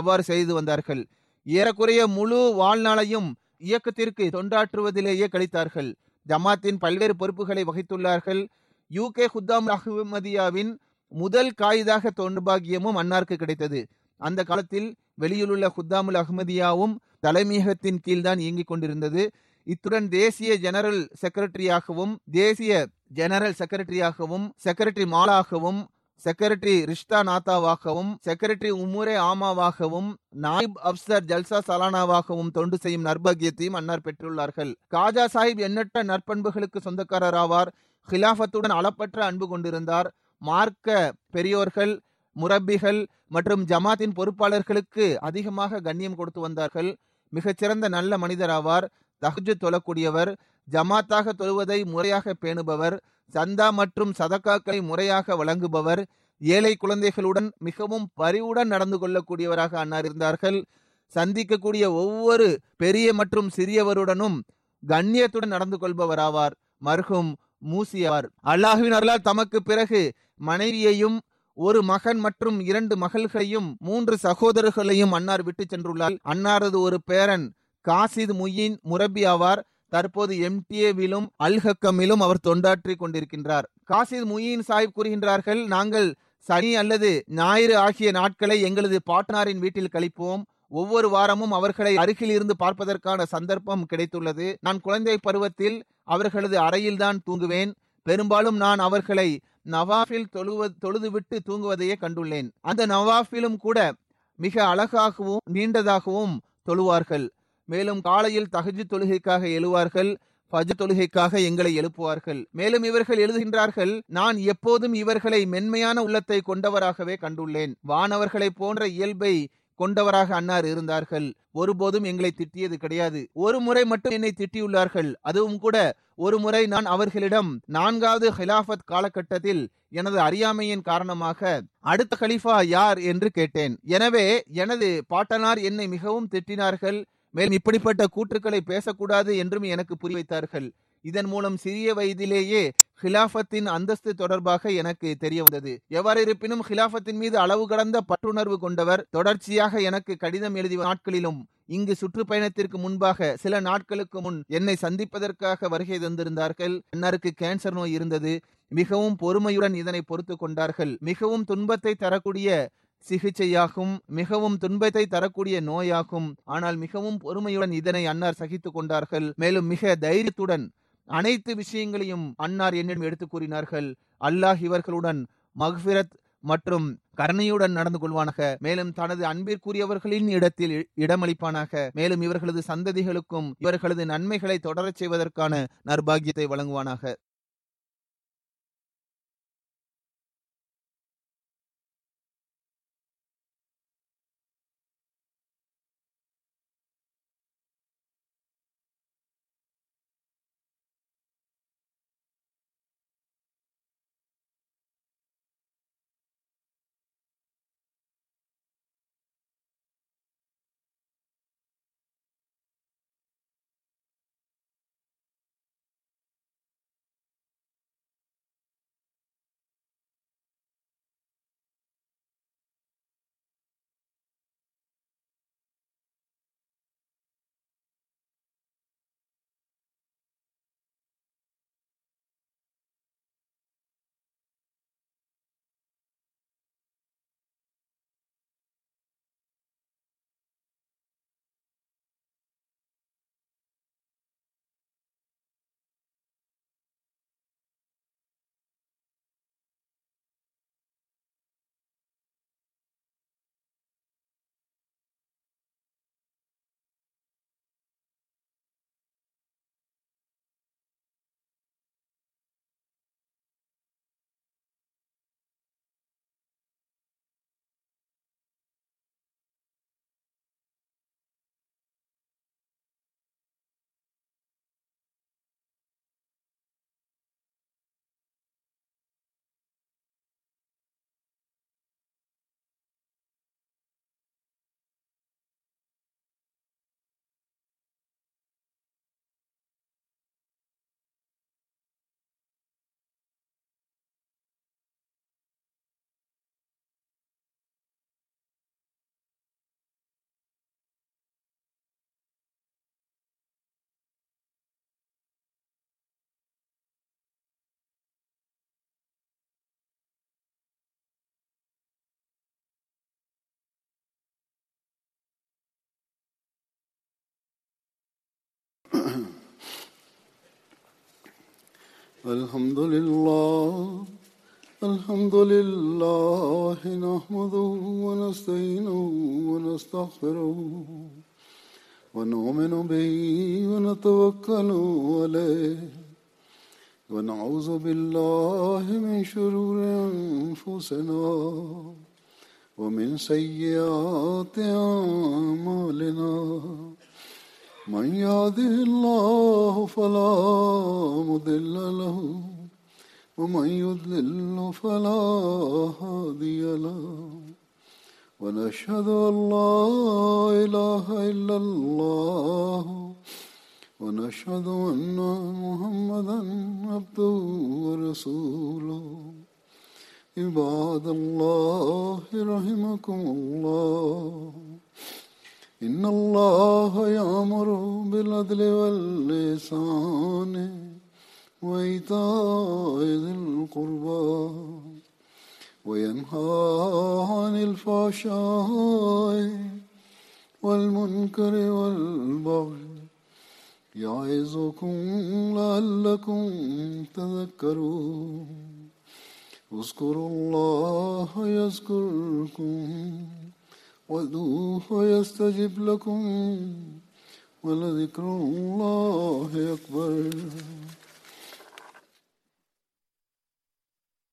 அவ்வாறு செய்து வந்தார்கள். ஏறக்குறைய முழு வாழ்நாளையும் இயக்கத்திற்கு தொண்டாற்றுவதிலேயே கழித்தார்கள். ஜமாத்தின் பல்வேறு பொறுப்புகளை வகித்துள்ளார்கள். யூகே ஹுத்தாம் அஹ்மதியாவின் முதல் காயிதாக தொண்டுபாகியமும் அன்னாருக்கு கிடைத்தது. அந்த காலத்தில் வெளியிலுள்ள ஹுத்தாமுல் அஹ்மதியாவும் தலைமையகத்தின் கீழ்தான் இயங்கிக் கொண்டிருந்தது. இத்துடன் தேசிய ஜெனரல் செக்ரட்டரியாகவும் தேசிய ஜெனரல் செக்ரட்டரியாகவும் செக்ரட்டரி மாலாகவும் செக்ரட்டரி ரிஷ்தா நாத்தாவாகவும் செக்ரட்டரி உமுரே ஆமாவாகவும் நாயிப் அப்சர் ஜல்சா சலானாவாகவும் தொண்டு செய்யும் நர்பாகியத்தையும் அன்னார் பெற்றுள்ளார்கள். காஜா சாஹிப் எண்ணற்ற நற்பண்புகளுக்கு சொந்தக்காரர் ஆவார். ஹிலாஃபத்துடன் அளப்பற்ற அன்பு கொண்டிருந்தார். மார்க்க பெரியோர்கள், முரப்பிகள் மற்றும் ஜமாத்தின் பொறுப்பாளர்களுக்கு அதிகமாக கண்ணியம் கொடுத்து வந்தார்கள். மிகச்சிறந்த நல்ல மனிதராவார். தஹஜ்ஜுத் தொழக்கூடியவர், ஜமாத்தாக தொழுவதை முறையாக பேணுபவர், சந்தா மற்றும் சதக்காக்களை முறையாக வழங்குபவர், ஏழை குழந்தைகளுடன் மிகவும் பரிவுடன் நடந்து கொள்ளக்கூடியவராக அன்னார் இருந்தார்கள். சந்திக்கக்கூடிய ஒவ்வொரு பெரிய மற்றும் சிறியவருடனும் கண்ணியத்துடன் நடந்து கொள்பவராவார். மர்ஹூம் மூசியார் அல்லாஹ்வின் அருளால் தமக்கு பிறகு மனைவியையும் ஒரு மகன் மற்றும் இரண்டு மகள்களையும் மூன்று சகோதரர்களையும் அன்னார் விட்டு சென்றுள்ளார். அன்னாரது ஒரு பேரன் காசித் முயின் முரப்பி ஆவார். தற்போது எம்டிஏவிலும் அல்ஹக்கமிலும் அவர் தொண்டாற்றி கொண்டிருக்கின்றார். காசித் முயின் சாஹிப் கூறுகின்றார்கள், நாங்கள் சனி அல்லது ஞாயிறு ஆகிய நாட்களை எங்களது பாட்டனாரின் வீட்டில் கழிப்போம். ஒவ்வொரு வாரமும் அவர்களை அருகில் இருந்து பார்ப்பதற்கான சந்தர்ப்பம் கிடைத்துள்ளது. நான் குழந்தை பருவத்தில் அவர்களது அறையில்தான் தூங்குவேன். பெரும்பாலும் நான் அவர்களை நவாஃபில் தொழுவ தொழுதுவிட்டு தூங்குவதையே கண்டுள்ளேன். அந்த நவாஃபிலும் கூட மிக அழகாகவும் நீண்டதாகவும் தொழுவார்கள். மேலும் காலையில் தஹஜ்ஜுத் தொழுகைக்காக எழுவார்கள். ஃபஜ்ர் தொழுகைக்காக எங்களை எழுப்புவார்கள். மேலும் இவர்கள் எழுதுகின்றார்கள், நான் எப்போதும் இவர்களை மென்மையான உள்ளத்தை கொண்டவராகவே கண்டுள்ளேன். வானவர்களை போன்ற இயல்பை கொண்டவராக அன்னார் இருந்தார்கள். ஒருபோதும் எங்களை திட்டியது கிடையாது. ஒரு முறை மட்டும் என்னை திட்டியுள்ளார்கள். அதுவும் கூட ஒரு முறை நான் அவர்களிடம் நான்காவது ஹிலாஃபத் காலகட்டத்தில் எனது அறியாமையின் காரணமாக அடுத்த கலீஃபா யார் என்று கேட்டேன். எனவே எனது பாட்டனார் என்னை மிகவும் திட்டினார்கள். மேலும் இப்படிப்பட்ட கூற்றுக்களை பேசக்கூடாது என்றும் எனக்கு புரிய வைத்தார்கள். இதன் மூலம் சிறிய வயதிலேயே ஹிலாஃபத்தின் அந்தஸ்து தொடர்பாக எனக்கு தெரிய வந்தது. எவ்வாறு இருப்பினும் ஹிலாஃபத்தின் மீது அளவு கடந்த பற்றுணர்வு கொண்டவர். தொடர்ச்சியாக எனக்கு கடிதம் எழுதிய நாட்களிலும் இங்கு சுற்றுப்பயணத்திற்கு முன்பாக சில நாட்களுக்கு முன் என்னை சந்திப்பதற்காக வருகை தந்திருந்தார்கள். அன்னாருக்கு கேன்சர் நோய் இருந்தது. மிகவும் பொறுமையுடன் இதனை பொறுத்து கொண்டார்கள். மிகவும் துன்பத்தை தரக்கூடிய சிகிச்சையாகும், மிகவும் துன்பத்தை தரக்கூடிய நோயாகும். ஆனால் மிகவும் பொறுமையுடன் இதனை அன்னார் சகித்து கொண்டார்கள். மேலும் மிக தைரியத்துடன் அனைத்து விஷயங்களையும் அன்னார் என்னிடம் எடுத்து கூறினார்கள். அல்லாஹ் இவர்களுடன் மக்ஃபிரத் மற்றும் கருணையுடன் நடந்து கொள்வானாக. மேலும் தனது அன்பிற்குரியவர்களின் இடத்தில் இடமளிப்பானாக. மேலும் இவர்களது சந்ததிகளுக்கும் இவர்களது நன்மைகளை தொடரச் செய்வதற்கான நற்பாகியத்தை வழங்குவானாக. الحمد لله الحمد لله نحمده ونستعينه ونستغفره ونؤمن به ونتوكل عليه ونعوذ بالله من شرور أنفسنا ومن سيئات أعمالنا من يهده الله فلا مضل له ومن يضلل فلا هادي له ونشهد أن لا إله إلا الله ونشهد أن محمدا عبده ورسوله عباد الله رحمكم الله إن الله يأمر بالعدل والإحسان وإيتاء ذي القربى وينهى عن الفحشاء والمنكر والبغي يعظكم لعلكم تذكرون اذكروا الله يذكركم وادعوه يستجب لكم ولذكر الله أكبر.